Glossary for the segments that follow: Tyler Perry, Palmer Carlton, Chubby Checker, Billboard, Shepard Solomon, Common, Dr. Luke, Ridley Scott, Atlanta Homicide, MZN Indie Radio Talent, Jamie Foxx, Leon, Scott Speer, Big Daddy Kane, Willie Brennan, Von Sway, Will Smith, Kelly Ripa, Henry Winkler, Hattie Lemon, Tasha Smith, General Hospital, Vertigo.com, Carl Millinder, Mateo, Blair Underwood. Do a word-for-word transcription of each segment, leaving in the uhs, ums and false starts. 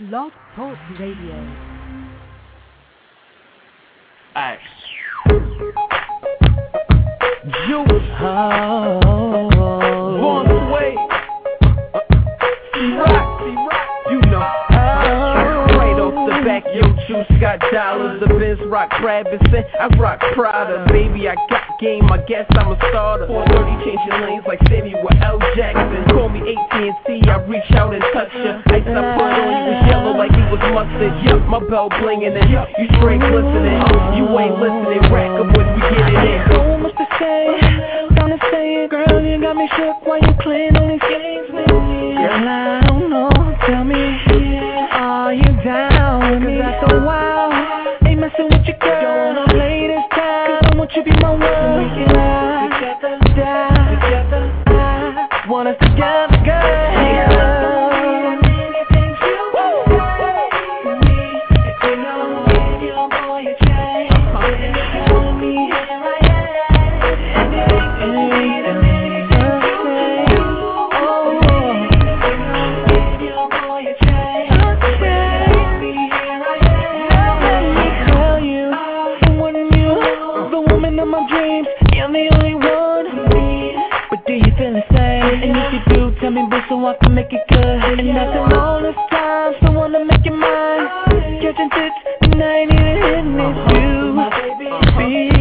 Blog Talk Radio. Aye. You are born away. C-Rock, C-Rock, you know. Right off the back, yo, juice got dollars. The Biz rock Travis, and I rock Prada. Baby, I got game, I guess I'm a starter. four thirty changing lanes like Sammy with L. Jackson. Call me A T and T, I reach out and touch ya. Ice up front on you was yellow like he was mustard. Yup, my bell blingin' and yup, you straight glistening. You ain't listening, rack up when we get it in. So much to say, time to say it. Girl, you got me shook while you playing all these games with me. Girl, I don't know, tell me, are you down with me? Cause after a while, ain't messing with your girl. Don't wanna play this time, cause I want you to be my world. Want us together, girl. There's so many things you want me. If you know when your boy is trying, then you want me, here I am. And it ain't gonna be the many things you want me. If you know when your boy is trying, then you want me, here I am. Let me call you, the one in you, the woman of my dreams. You're the only one for me. But do you feel the same? And if you do, tell me, boo, so I can make it good. And after all this time, so I wanna make it mine. Catching tits, and I ain't even hitting it. You, baby, please.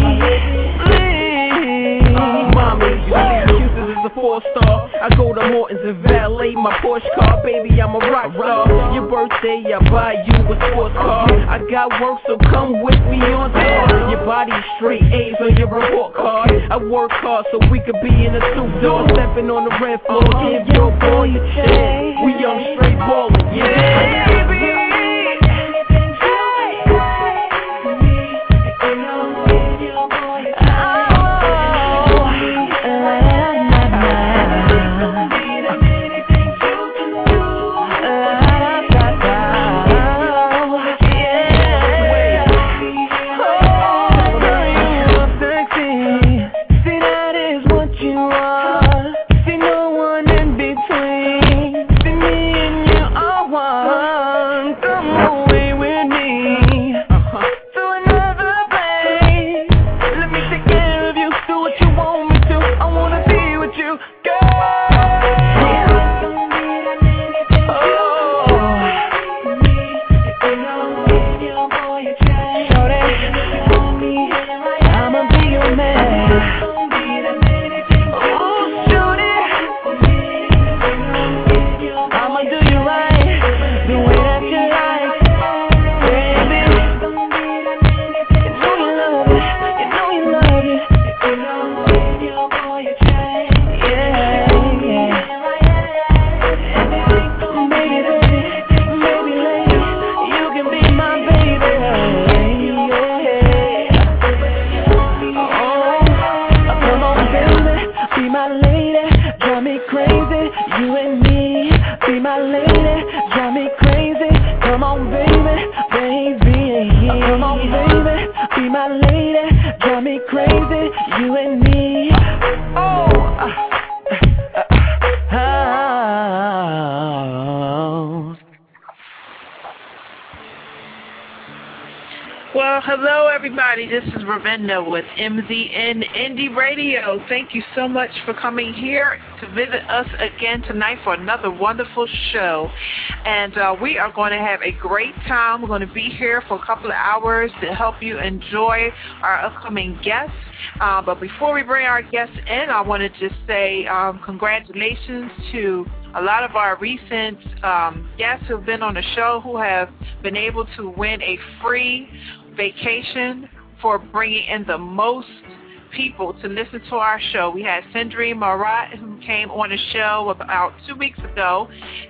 Mommy, you need excuses as a four-star. I go to Morton's and valet my Porsche car. Baby, I'm a rock star. Your birthday, I buy you a sports car. I got work, so come with me on tour. Your body straight A's on your report card. I work hard so we could be in a two-door. Stepping on the red floor, give your boy a chance. We young straight ballin', yeah. Baby. Ravinda with M Z N Indie Radio. Thank you so much for coming here to visit us again tonight for another wonderful show. And uh, we are going to have a great time. We're going to be here for a couple of hours to help you enjoy our upcoming guests. Uh, but before we bring our guests in, I want to just say um, congratulations to a lot of our recent um, guests who have been on the show who have been able to win a free vacation for bringing in the most people to listen to our show. We had Sindri Marat, who came on the show about two weeks ago,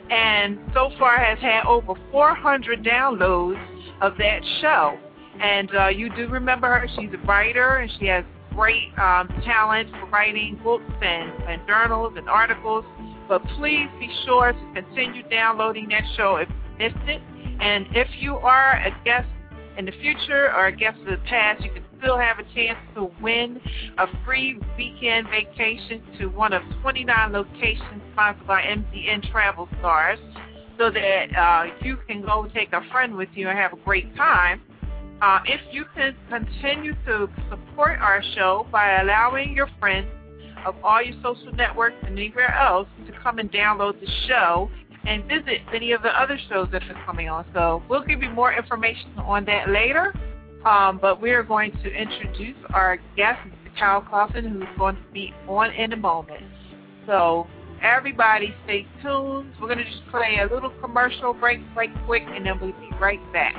and so far has had over four hundred downloads of that show. And uh, you do remember her. She's a writer, and she has great um, talent for writing books and, and journals and articles. But please be sure to continue downloading that show if you missed it. And if you are a guest in the future, or I guess in the past, you can still have a chance to win a free weekend vacation to one of twenty-nine locations sponsored by M C N Travel Stars. so that uh, you can go take a friend with you and have a great time. Uh, if you can continue to support our show by allowing your friends of all your social networks and anywhere else to come and download the show and visit any of the other shows that are coming on. So we'll give you more information on that later, um, but we are going to introduce our guest, Kal Cauthen, who's going to be on in a moment. So everybody stay tuned. We're going to just play a little commercial break right quick, and then we'll be right back.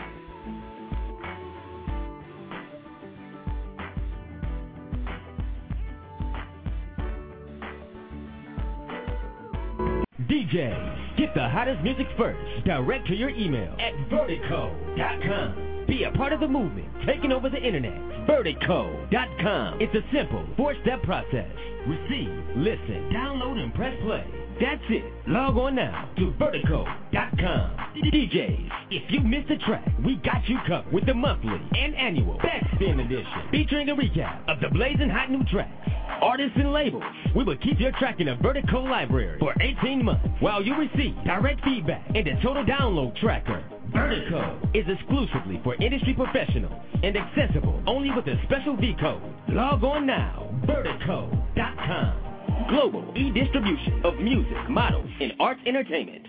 D J, get the hottest music first, direct to your email at Vertigo dot com. Be a part of the movement, taking over the internet. Vertigo dot com. It's a simple four-step process. Receive, listen, download, and press play. That's it. Log on now to Vertigo dot com. D Js, if you missed a track, we got you covered with the monthly and annual Backspin Edition, featuring a recap of the blazing hot new tracks, artists, and labels. We will keep your track in a Vertigo library for eighteen months while you receive direct feedback and a total download tracker. Vertigo is exclusively for industry professionals and accessible only with a special V-code. Log on now, Vertigo dot com. Global e-distribution of music, models, and arts entertainment.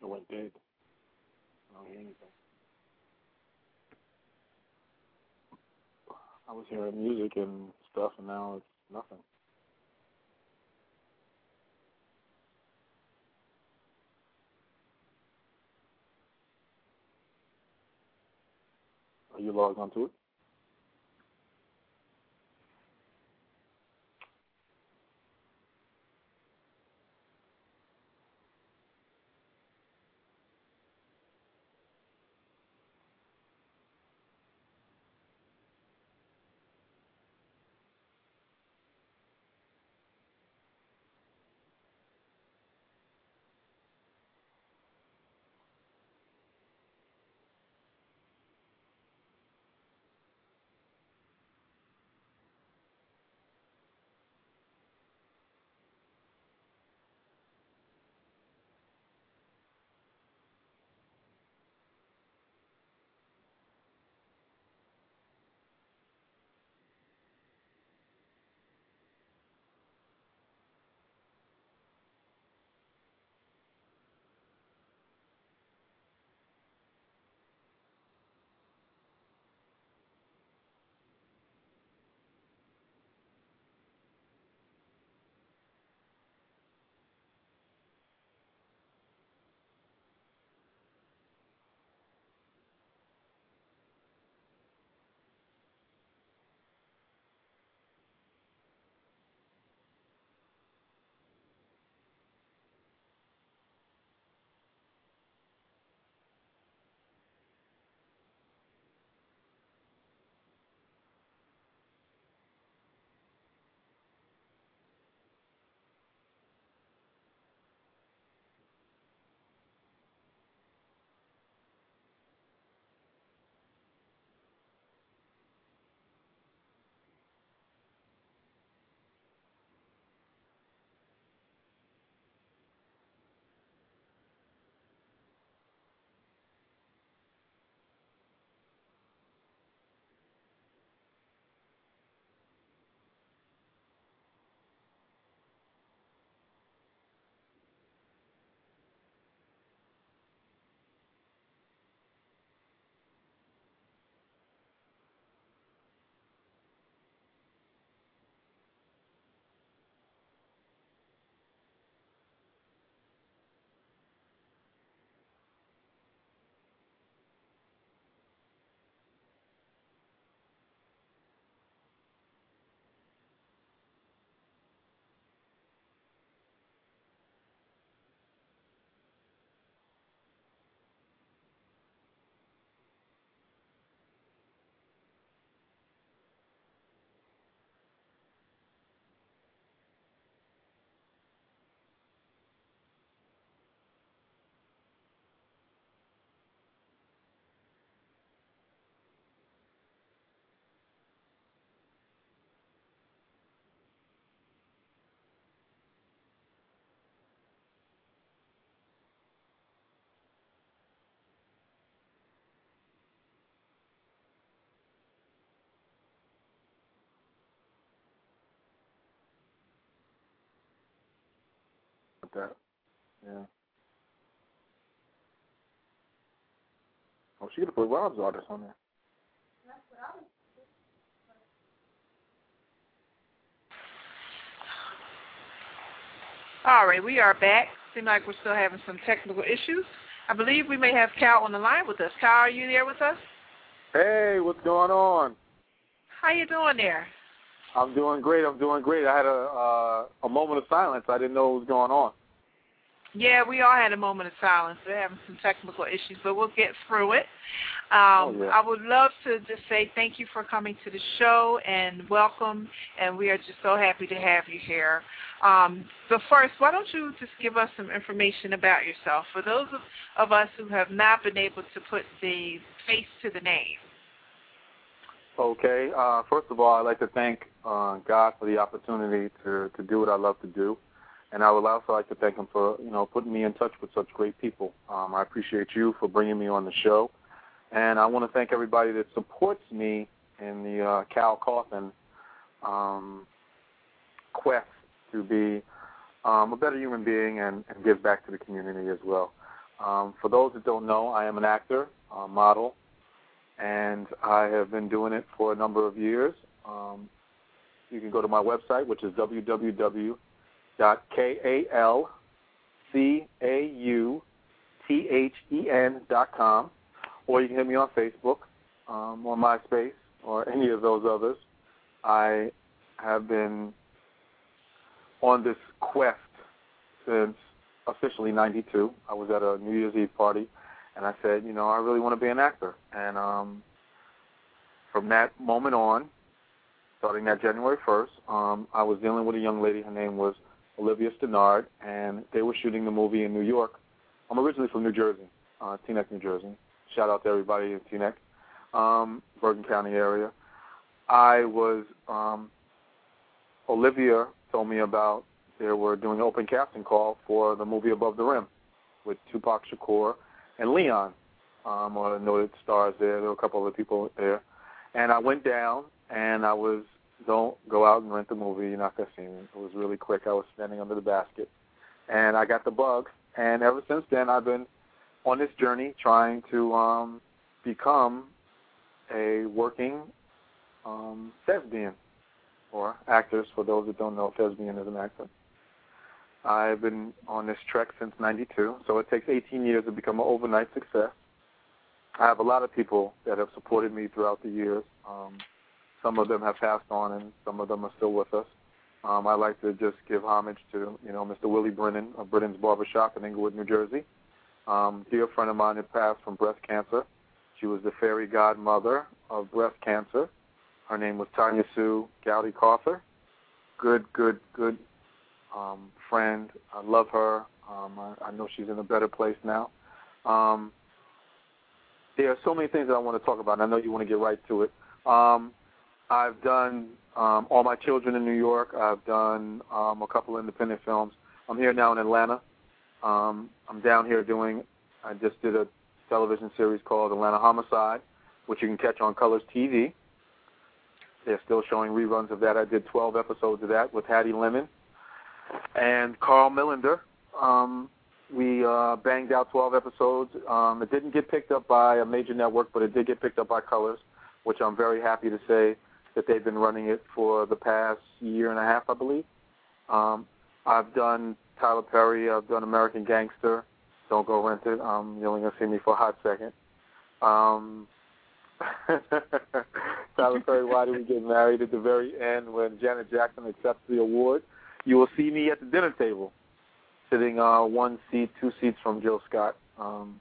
It went dead. I don't hear anything. I was hearing music and stuff, and now it's nothing. Are you logged onto it? like that. Yeah. Oh, she could have put Rob's artist on there. That's what I was thinking. All right, we are back. Seems like we're still having some technical issues. I believe we may have Kal on the line with us. Kal, are you there with us? Hey, what's going on? How you doing there? I'm doing great. I'm doing great. I had a uh, a moment of silence. I didn't know what was going on. Yeah, we all had a moment of silence. We're having some technical issues, but we'll get through it. Um, oh, yeah. I would love to just say thank you for coming to the show and welcome, and we are just so happy to have you here. Um, so first, why don't you just give us some information about yourself for those of, of us who have not been able to put the face to the name? Okay. Uh, first of all, I'd like to thank uh, God for the opportunity to, to do what I love to do. And I would also like to thank him for, you know, putting me in touch with such great people. Um, I appreciate you for bringing me on the show. And I want to thank everybody that supports me in the uh, Kal Cauthen um, quest to be um, a better human being and, and give back to the community as well. Um, for those that don't know, I am an actor, a model, and I have been doing it for a number of years. Um, you can go to my website, which is www. dot K A L C A U T H E N dot com, or you can hit me on Facebook, um, or MySpace, or any of those others. I have been on this quest since officially ninety-two. I was at a New Year's Eve party, and I said, you know, I really want to be an actor. And um, from that moment on, starting that January first, um, I was dealing with a young lady. Her name was Olivia Stenard, and they were shooting the movie in New York. I'm originally from New Jersey, uh, Teaneck, New Jersey. Shout out to everybody in Teaneck, um, Bergen County area. I was, um, Olivia told me about they were doing an open casting call for the movie Above the Rim with Tupac Shakur and Leon, um, one of the noted stars there. There were a couple other people there. And I went down, and I was, don't go out and rent the movie. You're not going to see me. It was really quick. I was standing under the basket. And I got the bug. And ever since then, I've been on this journey trying to um, become a working um, thespian, or actress. For those that don't know, thespian is an actor. I've been on this trek since ninety-two. So it takes eighteen years to become an overnight success. I have a lot of people that have supported me throughout the years. Um Some of them have passed on, and some of them are still with us. Um, I'd like to just give homage to, you know, Mister Willie Brennan of Brennan's Barbershop in Englewood, New Jersey. Um, dear friend of mine that passed from breast cancer. She was the fairy godmother of breast cancer. Her name was Tanya Sue Gowdy Carther. Good, good, good um, friend. I love her. Um, I, I know she's in a better place now. Um, there are so many things that I want to talk about, and I know you want to get right to it. Um, I've done um, All My Children in New York. I've done um, a couple of independent films. I'm here now in Atlanta. Um, I'm down here doing, I just did a television series called Atlanta Homicide, which you can catch on Colors T V. They're still showing reruns of that. I did twelve episodes of that with Hattie Lemon and Carl Millinder. Um, we uh, banged out twelve episodes. Um, it didn't get picked up by a major network, but it did get picked up by Colors, which I'm very happy to say that they've been running it for the past year and a half, I believe. Um, I've done Tyler Perry. I've done American Gangster. Don't go rent it. Um, you're only going to see me for a hot second. Um, Tyler Perry, Why Did We Get Married? At the very end, when Janet Jackson accepts the award, you will see me at the dinner table, sitting uh, one seat, two seats from Jill Scott. Um,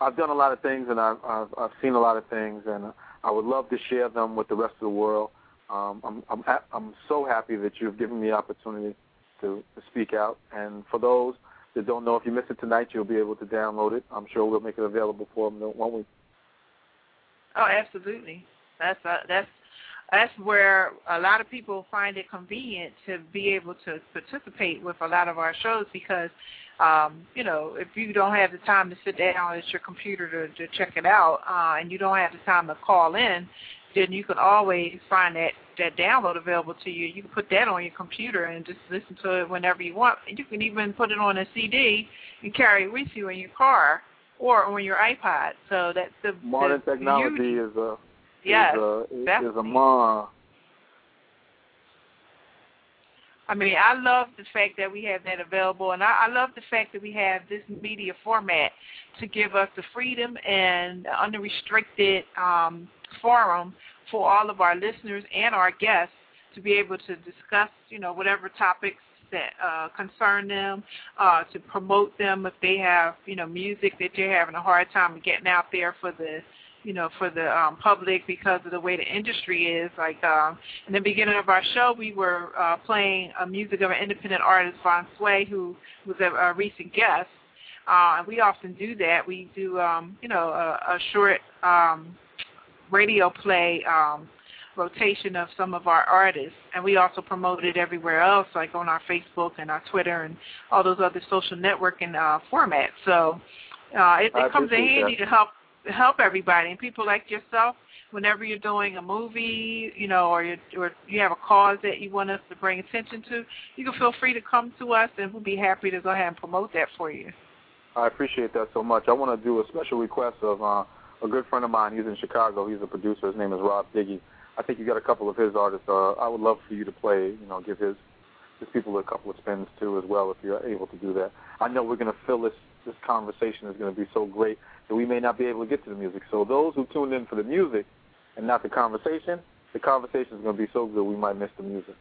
I've done a lot of things, and I've, I've, I've seen a lot of things, and uh, I would love to share them with the rest of the world. Um, I'm, I'm, I'm so happy that you've given me the opportunity to, to speak out. And for those that don't know, if you miss it tonight, you'll be able to download it. I'm sure we'll make it available for them, won't we? Oh, absolutely. That's uh, that's that's where a lot of people find it convenient to be able to participate with a lot of our shows because, um, you know, if you don't have the time to sit down at your computer to, to check it out uh, and you don't have the time to call in, then you can always find that, that download available to you. You can put that on your computer and just listen to it whenever you want. You can even put it on a C D and carry it with you in your car or on your iPod. So that's the modern the technology beauty. is a yes, is a, is a mom. I mean, I love the fact that we have that available, and I, I love the fact that we have this media format to give us the freedom and unrestricted um, forum for all of our listeners and our guests to be able to discuss, you know, whatever topics that uh, concern them, uh, to promote them if they have, you know, music that they're having a hard time getting out there for the, you know, for the um, public because of the way the industry is. Like um, in the beginning of our show, we were uh, playing uh, music of an independent artist, Von Sway, who was a, a recent guest. Uh, and we often do that. We do, um, you know, a, a short um, radio play um, rotation of some of our artists, and we also promote it everywhere else, like on our Facebook and our Twitter and all those other social networking uh, formats. So uh, it, it comes in handy that. to help help everybody, and people like yourself, whenever you're doing a movie, you know, or, you're, or you have a cause that you want us to bring attention to, you can feel free to come to us, and we'll be happy to go ahead and promote that for you. I appreciate that so much. I want to do a special request of uh, a good friend of mine. He's in Chicago. He's a producer. His name is Rob Diggy. I think you got a couple of his artists. Uh, I would love for you to play, you know, give his, his people a couple of spins, too, as well, if you're able to do that. I know we're going to fill this. This conversation is going to be so great that we may not be able to get to the music. So those who tuned in for the music and not the conversation, the conversation is going to be so good we might miss the music.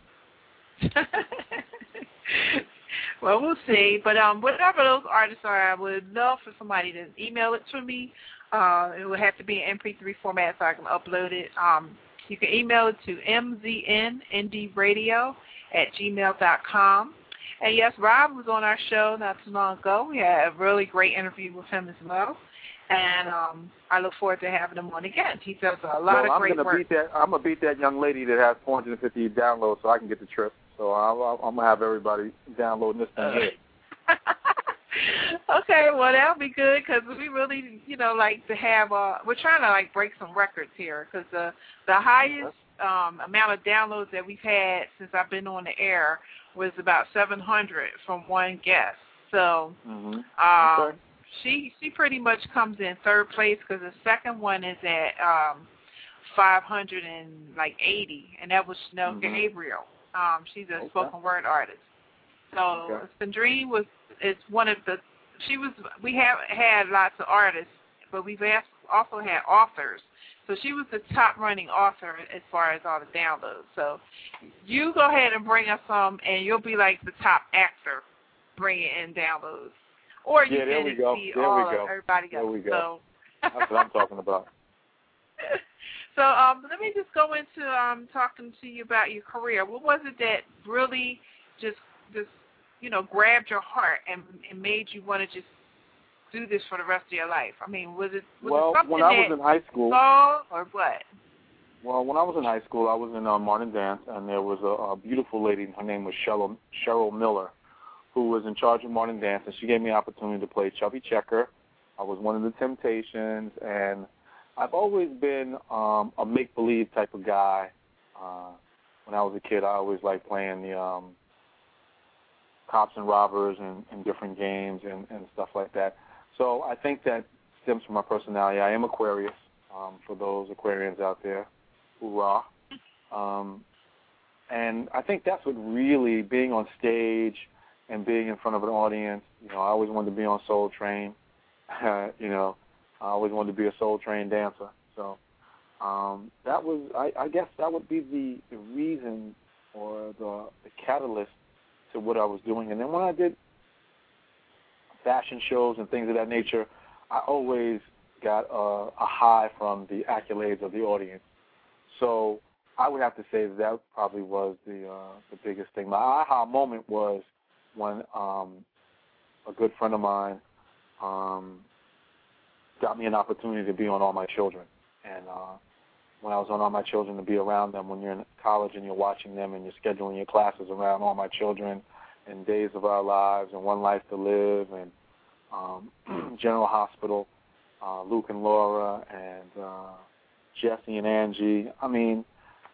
Well, we'll see. But um, whatever those artists are, I would love for somebody to email it to me. Uh, it would have to be in M P three format so I can upload it. Um, you can email it to M Z N Indie Radio at gmail dot com. And, yes, Rob was on our show not too long ago. We had a really great interview with him as well. And um, I look forward to having him on again. He does a lot well, of great I'm gonna work. Beat that, I'm going to beat that young lady that has four hundred fifty downloads so I can get the trip. So I'll, I'm going to have everybody downloading this thing here. Okay, well, that'll be good because we really, you know, like to have uh, – we're trying to, like, break some records here because the, the highest um, amount of downloads that we've had since I've been on the air was about seven hundred from one guest. So mm-hmm. um, okay. she she pretty much comes in third place because the second one is at um, five hundred eighty, and that was Chanel mm-hmm. Gabriel. Um, she's a okay. spoken word artist. So okay. Sindri was is one of the she was we have had lots of artists, but we've also had authors. So she was the top-running author as far as all the downloads. So you go ahead and bring us some, and you'll be like the top actor bringing in downloads. Or you yeah, there can we go. see there all we go. Of everybody else. There we go. So. That's what I'm talking about. So um, let me just go into um, talking to you about your career. What was it that really just, just you know, grabbed your heart and, and made you want to just do this for the rest of your life? I mean, was it was well, it something when I was that in high school, saw or what? Well, when I was in high school, I was in uh, modern dance, and there was a, a beautiful lady. Her name was Cheryl, Cheryl Miller, who was in charge of modern dance, and she gave me an opportunity to play Chubby Checker. I was one of the Temptations, and I've always been um, a make-believe type of guy. Uh, when I was a kid, I always liked playing the um, cops and robbers and, and different games and, and stuff like that. So I think that stems from my personality. I am Aquarius, um, for those Aquarians out there. Hoorah. Um, and I think that's what really, being on stage and being in front of an audience, you know, I always wanted to be on Soul Train. You know, I always wanted to be a Soul Train dancer. So um, that was, I, I guess that would be the, the reason or the, the catalyst to what I was doing. And then when I did fashion shows and things of that nature, I always got a, a high from the accolades of the audience. So I would have to say that probably was the uh, the biggest thing. My aha moment was when um, a good friend of mine um, got me an opportunity to be on All My Children. And uh, when I was on All My Children, to be around them when you're in college and you're watching them and you're scheduling your classes around All My Children, and Days of Our Lives, and One Life to Live, and um, General Hospital, uh, Luke and Laura, and uh, Jesse and Angie. I mean,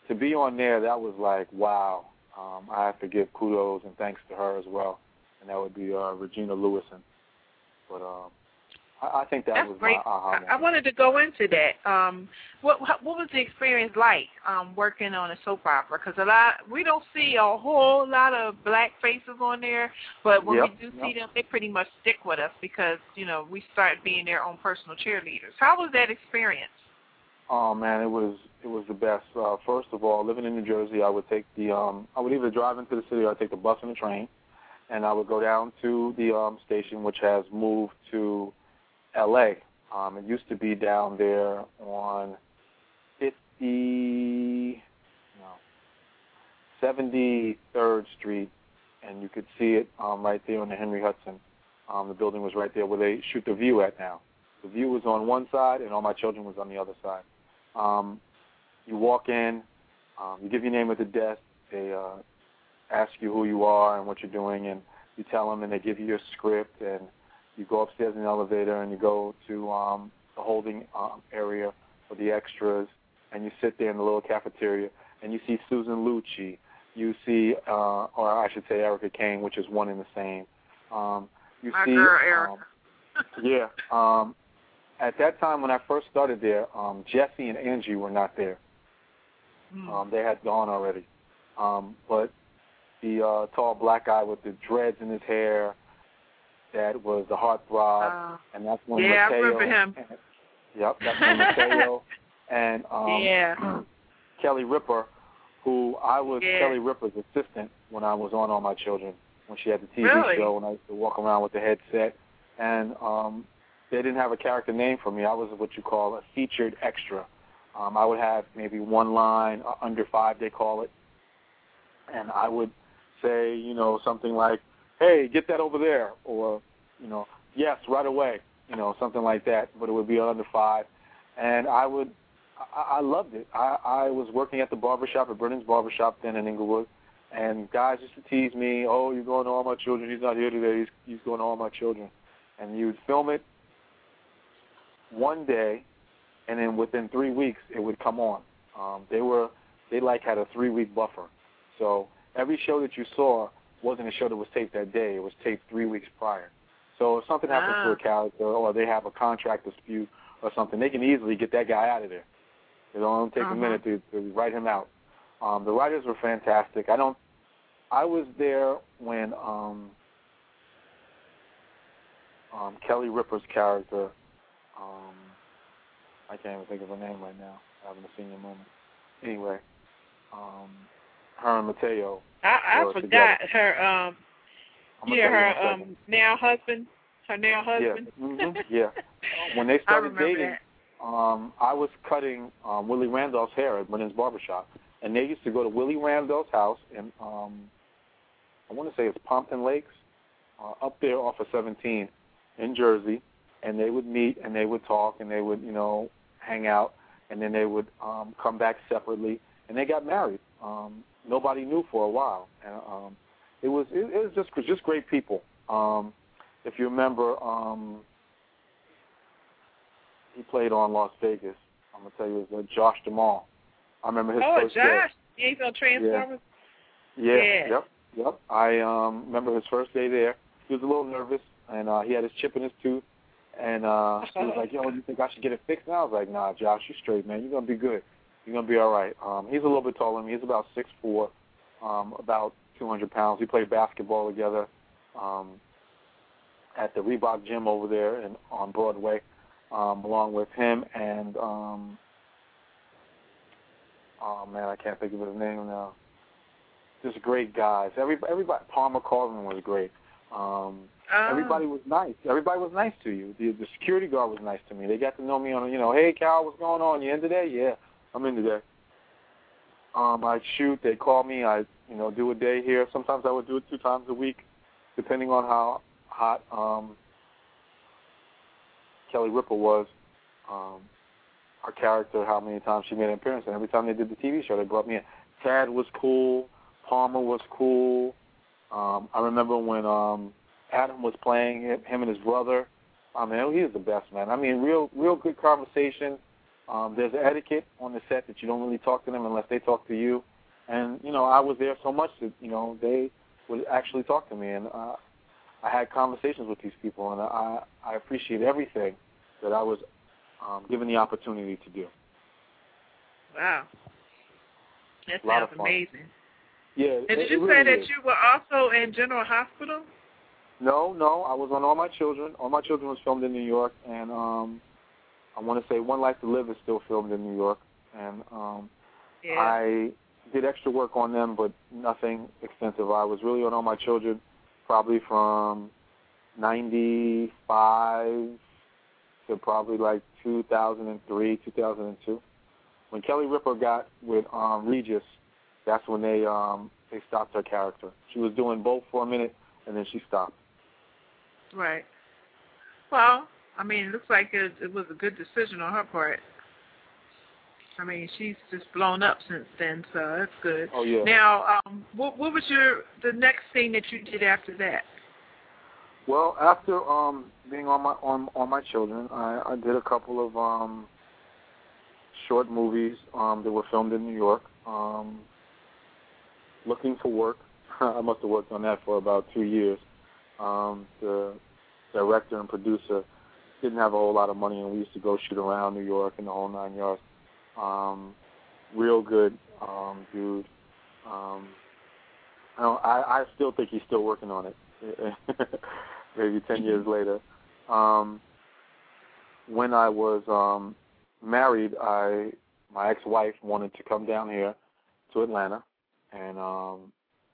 to be on there, that was like, wow. Um, I have to give kudos and thanks to her as well. And that would be uh, Regina Lewison. But um, I, I think that That's was great. my aha moment. I wanted to go into that. Um, what what was the experience like um, working on a soap opera? Because a lot, we don't see a whole lot of black faces on there, but when yep. we do see yep. them, they pretty much stick with us because, you know, we start being their own personal cheerleaders. How was that experience? Oh man, it was it was the best. Uh, first of all, living in New Jersey, I would take the um, I would either drive into the city or I'd take the bus and the train, and I would go down to the um, station, which has moved to L A. Um, it used to be down there on fifty, no, seventy-third Street, and you could see it um, right there on the Henry Hudson. Um, the building was right there where they shoot The View at now. The View was on one side, and All My Children was on the other side. Um, you walk in, um, you give your name at the desk, they uh, ask you who you are and what you're doing, and you tell them, and they give you your script, and you go upstairs in the elevator, and you go to um, the holding um, area for the extras, and you sit there in the little cafeteria, and you see Susan Lucci, you see, uh, or I should say Erica Kane, which is one and the same. Um, you My see, girl, Erica. Um, yeah, um, At that time, when I first started there, um, Jesse and Angie were not there. Mm. Um, they had gone already. Um, but the uh, tall black guy with the dreads in his hair, that was the heartthrob. Uh, and that's when yeah, Mateo. Yeah, I remember him. And, yep, that's when Mateo. and um, yeah. Kelly Ripa, who I was yeah. Kelly Ripa's assistant when I was on All My Children, when she had the T V really? show, and I used to walk around with the headset. And... Um, They didn't have a character name for me. I was what you call a featured extra. Um, I would have maybe one line, uh, under five they call it, and I would say, you know, something like, hey, get that over there, or, you know, yes, right away, you know, something like that, but it would be under five. And I would, I, I loved it. I, I was working at the barbershop, at Brennan's Barbershop then in Inglewood, and guys used to tease me, oh, you're going to All My Children, he's not here today, he's, he's going to All My Children. And you would film it one day, and then within three weeks it would come on. Um, they were they like had a three week buffer, so every show that you saw wasn't a show that was taped that day. It was taped three weeks prior. So if something ah. happens to a character, or they have a contract dispute or something, they can easily get that guy out of there. It only take uh-huh. a minute to, to write him out. Um, the writers were fantastic. I don't. I was there when um, um, Kelly Ripa's character. Um, I can't even think of her name right now. I haven't seen a moment. Anyway, um, her and Mateo. I, I forgot together. her. Um, yeah, her um, now husband. Her now husband. Yeah. Mm-hmm. yeah. When they started I dating, um, I was cutting um, Willie Randolph's hair at Brennan's Barbershop, and they used to go to Willie Randolph's house in um, I want to say it's Pompton Lakes, uh, up there off of seventeen in Jersey. And they would meet, and they would talk, and they would, you know, hang out, and then they would um, come back separately, and they got married. Um, nobody knew for a while, and um, it was it, it was just just great people. Um, if you remember, um, he played on Las Vegas. I'm gonna tell you, it was uh, Josh Duhamel. I remember his oh, first Josh. day. Oh, Josh! He's on Transformers. Yeah. Yeah. yeah. Yep. Yep. I um, remember his first day there. He was a little nervous, and uh, he had his chip in his tooth. And uh, he was like, yo, do you think I should get it fixed? And I was like, nah, Josh, you're straight, man. You're going to be good. You're going to be all right. Um, he's a little bit taller than me. He's about six foot four, um, about two hundred pounds. We played basketball together um, at the Reebok gym over there in, on Broadway, um, along with him and, um, oh, man, I can't think of his name now. Just great guys. Every, everybody, Palmer Carlton was great. Um, uh. Everybody was nice. Everybody was nice to you. The, the security guard was nice to me. They got to know me on, you know, hey, Cal, what's going on? You in today? Yeah, I'm in today. Um, I shoot. They call me. I, you know, do a day here. Sometimes I would do it two times a week, depending on how hot um, Kelly Ripa was, um, her character, how many times she made an appearance. And every time they did the T V show, they brought me in. Tad was cool. Palmer was cool. Um, I remember when um, Adam was playing, him and his brother. I mean, he was the best, man. I mean, real real good conversation. Um, there's etiquette on the set that you don't really talk to them unless they talk to you. And, you know, I was there so much that, you know, they would actually talk to me. And uh, I had conversations with these people, and I, I appreciate everything that I was um, given the opportunity to do. Wow. That sounds amazing. Yeah. And did you say that you were also in General Hospital? No, no. I was on All My Children. All My Children was filmed in New York, and um, I want to say One Life to Live is still filmed in New York. And um, yeah. I did extra work on them, but nothing extensive. I was really on All My Children probably from ninety-five to probably like two thousand three, two thousand two. When Kelly Ripa got with um, Regis, that's when they um, they stopped her character. She was doing both for a minute, and then she stopped. Right. Well, I mean, it looks like it, it was a good decision on her part. I mean, she's just blown up since then, so that's good. Oh, yeah. Now, um, what, what was your the next thing that you did after that? Well, after um, being on my on, on my children, I, I did a couple of um, short movies um, that were filmed in New York. Um, looking for work. I must have worked on that for about two years. Um, the director and producer didn't have a whole lot of money, and we used to go shoot around New York and the whole nine yards. Um, real good um, dude. Um, I, don't, I, I still think he's still working on it, maybe ten years later. Um, when I was um, married, I my ex-wife wanted to come down here to Atlanta, and um,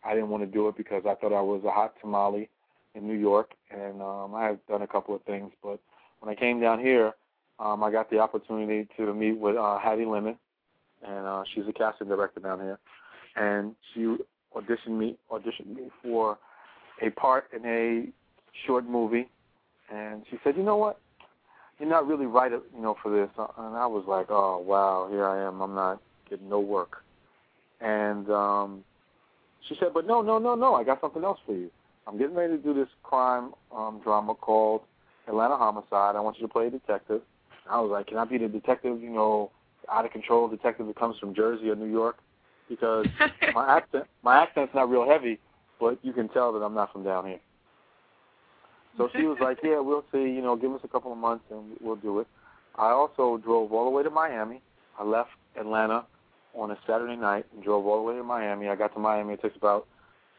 I didn't want to do it because I thought I was a hot tamale in New York, and um, I have done a couple of things. But when I came down here, um, I got the opportunity to meet with uh, Hattie Lemon, and uh, she's a casting director down here. And she auditioned me, auditioned me for a part in a short movie, and she said, "You know what? You're not really right, you know, for this." And I was like, "Oh wow, here I am. I'm not getting no work." And um, she said, "But no, no, no, no. I got something else for you. I'm getting ready to do this crime um, drama called Atlanta Homicide. I want you to play a detective." I was like, "Can I be the detective, you know, out of control detective that comes from Jersey or New York?" Because my accent, my accent's not real heavy, but you can tell that I'm not from down here. So she was like, "Yeah, we'll see. You know, give us a couple of months and we'll do it." I also drove all the way to Miami. I left Atlanta on a Saturday night and drove all the way to Miami. I got to Miami. It takes about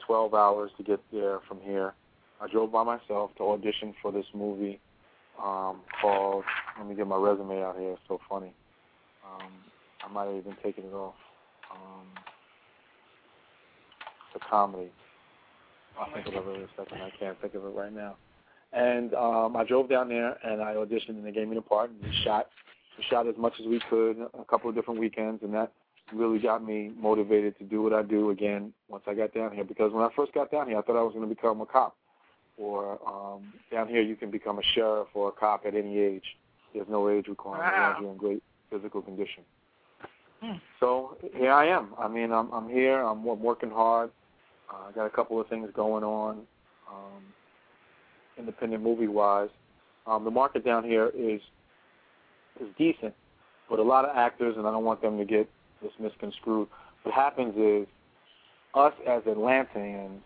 twelve hours to get there from here. I drove by myself to audition for this movie um, called, let me get my resume out here. It's so funny. Um, I might have even taken it off. Um, it's a comedy. I'll think of it in a second. I can't think of it right now. And um, I drove down there, and I auditioned, and they gave me the part, and we shot, we shot as much as we could, a couple of different weekends, and that really got me motivated to do what I do again once I got down here. Because when I first got down here, I thought I was going to become a cop. Or um, down here, you can become a sheriff or a cop at any age. There's no age requirement. Wow. You're in great physical condition. Hmm. So here I am. I mean, I'm, I'm here. I'm working hard. I uh, got a couple of things going on. Um, independent movie-wise. Um, the market down here is is decent, but a lot of actors, and I don't want them to get this misconstrued, what happens is us as Atlanteans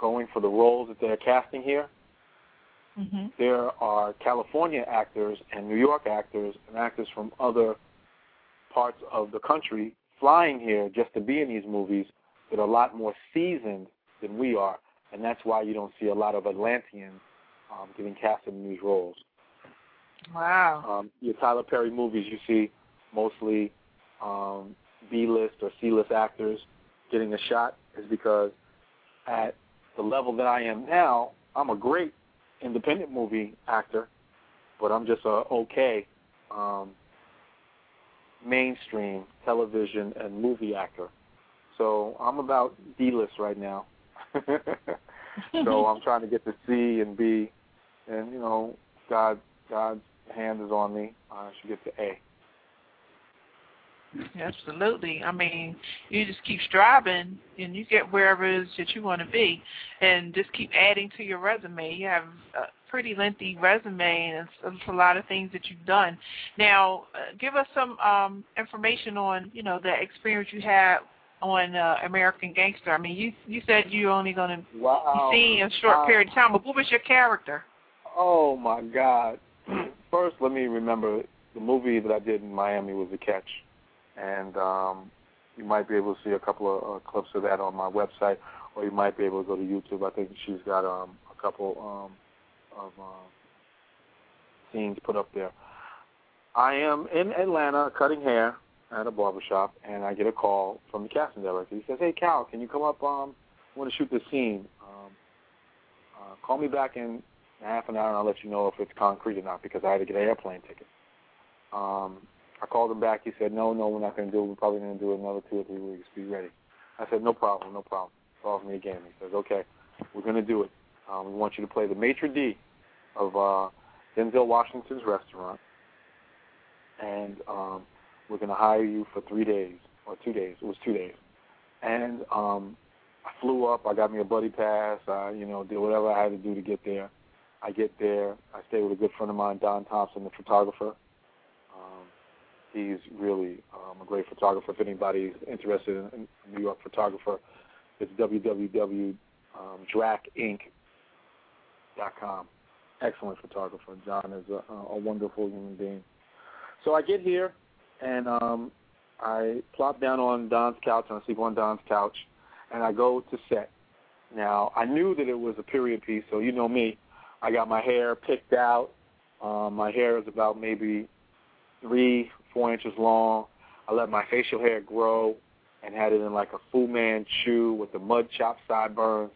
going for the roles that they're casting here, mm-hmm. There are California actors and New York actors and actors from other parts of the country flying here just to be in these movies that are a lot more seasoned than we are. And that's why you don't see a lot of Atlanteans um, getting cast in these roles. Wow. Um, your Tyler Perry movies, you see mostly um, B-list or C-list actors getting a shot is because at the level that I am now, I'm a great independent movie actor, but I'm just a okay um, mainstream television and movie actor. So I'm about D-list right now. So I'm trying to get to C and B, and you know, God, God's hand is on me. I should get to A. Absolutely. I mean, you just keep striving, and you get wherever it is that you want to be, and just keep adding to your resume. You have uh, pretty lengthy resume, and it's, it's a lot of things that you've done. Now, uh, give us some um, information on, you know, the experience you had on uh, American Gangster. I mean, you you said you're only going to wow. see in a short wow. period of time, but what was your character? Oh, my God. First, let me remember the movie that I did in Miami was The Catch, and um, you might be able to see a couple of uh, clips of that on my website, or you might be able to go to YouTube. I think she's got um, a couple um, of uh, scenes put up there. I am in Atlanta cutting hair at a barbershop, and I get a call from the casting director. He says, "Hey, Kal, can you come up? Um, I want to shoot this scene. Um, uh, call me back in half an hour, and I'll let you know if it's concrete or not, because I had to get an airplane ticket." Um, I called him back. He said, no, no, we're not going to do it. We're probably going to do it another two or three weeks. Be ready. I said, no problem, no problem. Called me again. He says, okay, we're going to do it. Um, we want you to play the maitre d' of uh, Denzel Washington's restaurant, and um, we're going to hire you for three days or two days. It was two days. And um, I flew up. I got me a buddy pass. I, you know, did whatever I had to do to get there. I get there. I stay with a good friend of mine, Don Thompson, the photographer. Um, he's really um, a great photographer. If anybody's interested in New York photographer, it's w w w dot drac inc dot com. Excellent photographer. John is a, a wonderful human being. So I get here, and um, I plop down on Don's couch, and I sleep on Don's couch, and I go to set. Now, I knew that it was a period piece, so you know me. I got my hair picked out. Um, my hair is about maybe three, four inches long. I let my facial hair grow and had it in like a Fu Manchu with the mud-chopped sideburns.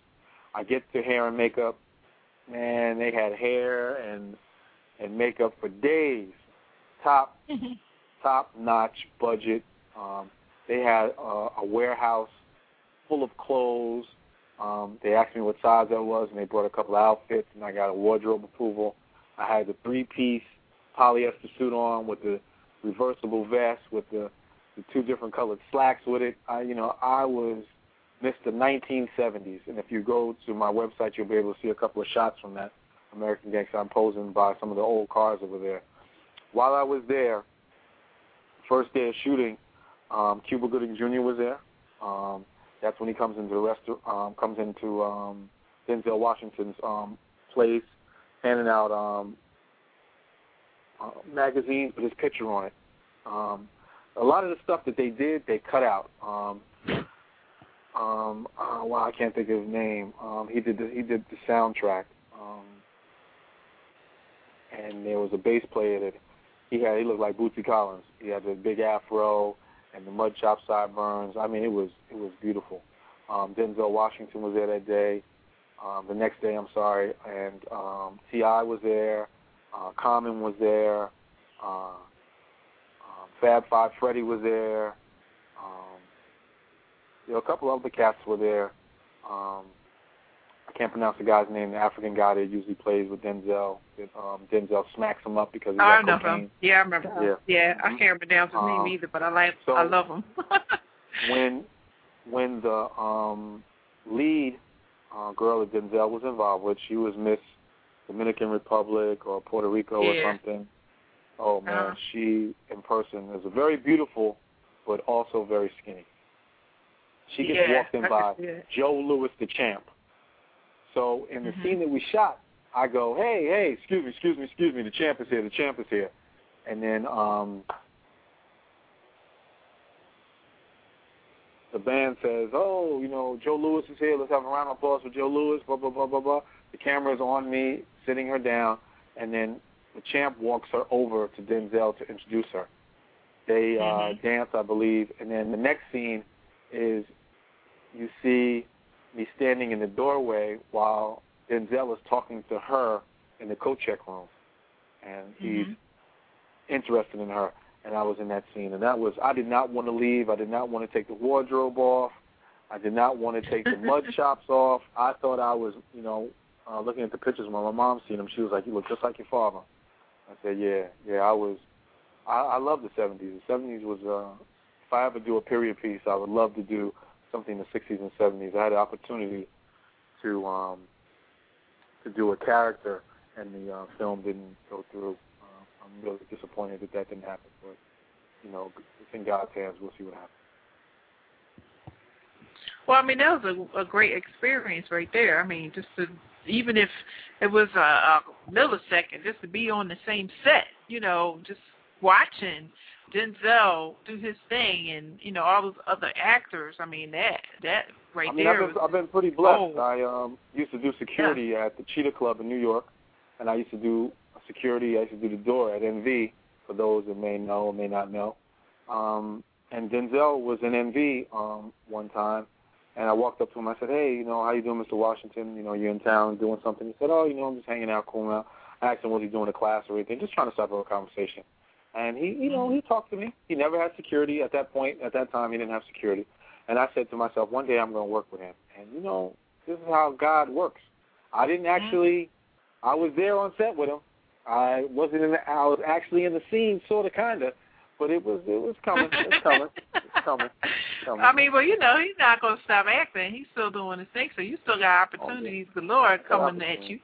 I get to hair and makeup. Man, they had hair and and makeup for days. Top, top-notch budget. Um, they had a, a warehouse full of clothes. Um, they asked me what size I was, and they brought a couple of outfits, and I got a wardrobe approval. I had the three-piece polyester suit on with the reversible vest, with the, the two different colored slacks with it. I, you know, I was Mister nineteen seventies, and if you go to my website, you'll be able to see a couple of shots from that American Gangster. I'm posing by some of the old cars over there. While I was there, first day of shooting, um, Cuba Gooding Junior was there. Um, That's when he comes into the restaurant, um, comes into um, Denzel Washington's um, place, handing out um, uh, magazines with his picture on it. Um, a lot of the stuff that they did, they cut out. Um, um, uh, wow, I can't think of his name. Um, he did the, he did the soundtrack, um, and there was a bass player that he had. He looked like Bootsy Collins. He had the big afro and the mud chop sideburns. I mean, it was it was beautiful. Um, Denzel Washington was there that day. Um, the next day, I'm sorry, and um, T I was there. Uh, Common was there. Uh, um, Fab Five Freddy was there. Um, you know, a couple of the cats were there. Um, I can't pronounce the guy's name. The African guy that usually plays with Denzel. It, um, Denzel smacks him up because he's got cocaine. I know him. Yeah, I remember. Yeah, yeah I can't pronounce his um, name either, but I like. So I love him. when, when the um, lead uh, girl that Denzel was involved with, she was Miss Dominican Republic or Puerto Rico yeah. or something. Oh man, uh-huh. she in person is a very beautiful, but also very skinny. She gets yeah, walked in by Joe Louis, the champ. So in the mm-hmm. scene that we shot, I go, hey, hey, excuse me, excuse me, excuse me, the champ is here, the champ is here. And then um, the band says, oh, you know, Joe Louis is here, let's have a round of applause for Joe Louis, blah, blah, blah, blah, blah. The camera's on me, sitting her down, and then the champ walks her over to Denzel to introduce her. They uh, mm-hmm. dance, I believe, and then the next scene is you see me standing in the doorway while Denzel is talking to her in the coat check room, and he's mm-hmm. interested in her, and I was in that scene, and that was, I did not want to leave. I did not want to take the wardrobe off. I did not want to take the mud chops off. I thought I was, you know, uh, looking at the pictures when my mom seen him. She was like, you look just like your father. I said, yeah, yeah, I was, I, I love the seventies. The seventies was, uh, if I ever do a period piece, I would love to do something in the sixties and seventies. I had an opportunity to um, to do a character and the uh, film didn't go through. Uh, I'm really disappointed that that didn't happen, but, you know, it's in God's hands. We'll see what happens. Well, I mean, that was a, a great experience right there. I mean, just to, even if it was a, a millisecond, just to be on the same set, you know, just watching Denzel do his thing and, you know, all those other actors. I mean, that that right I mean, there. I've been, I've been pretty blessed. Oh. I um, used to do security yeah. at the Cheetah Club in New York, and I used to do security. I used to do the door at M V, for those that may know or may not know. Um, and Denzel was in M V um, one time. And I walked up to him. I said, hey, you know, how you doing, Mister Washington? You know, you're in town doing something. He said, oh, you know, I'm just hanging out, cooling out. I asked him what he's doing in class or anything, just trying to start a conversation. And he, you know, he talked to me. He never had security at that point. At that time, he didn't have security. And I said to myself, one day I'm going to work with him. And, you know, this is how God works. I didn't actually – I was there on set with him. I wasn't in the, I was actually in the scene, sort of, kind of. But it was, it was coming, it's coming, it's coming, it's coming. I mean, well, you know, he's not going to stop acting. He's still doing his thing, so you still got opportunities oh, yeah. galore coming at you.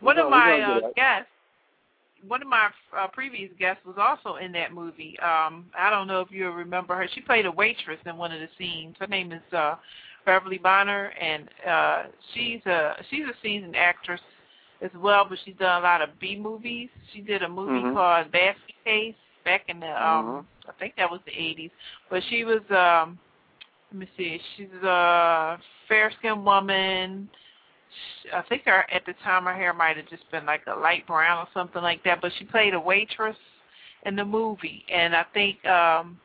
One no, of my uh, guests, one of my uh, previous guests was also in that movie. Um, I don't know if you remember her. She played a waitress in one of the scenes. Her name is uh, Beverly Bonner, and uh, she's a she's a seasoned actress as well, but she's done a lot of B movies. She did a movie mm-hmm. called Basket Case. Back in the, um, mm-hmm. I think that was the eighties. But she was, um, let me see, she's a fair-skinned woman. She, I think her, at the time her hair might have just been like a light brown or something like that. But she played a waitress in the movie. And I think um,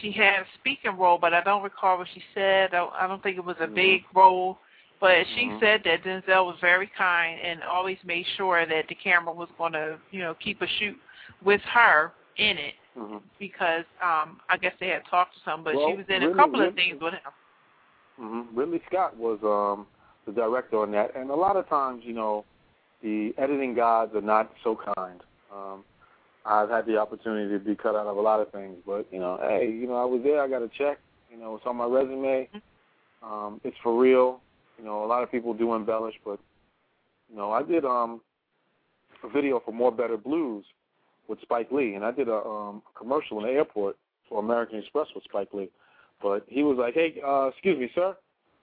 she had a speaking role, but I don't recall what she said. I, I don't think it was a mm-hmm. big role. But she mm-hmm. said that Denzel was very kind and always made sure that the camera was going to, you know, keep a shoot with her in it mm-hmm. because um, I guess they had talked to some, but well, she was in Ridley, a couple of Ridley, things with him. Mm-hmm. Ridley Scott was um, the director on that, and a lot of times, you know, the editing gods are not so kind. Um, I've had the opportunity to be cut out of a lot of things, but, you know, hey, you know, I was there, I got a check, you know, it's on my resume, mm-hmm. um, it's for real. You know, a lot of people do embellish, but, you know, I did um, a video for More Better Blues with Spike Lee, and I did a um, commercial in the airport for American Express with Spike Lee. But he was like, hey, uh, excuse me, sir.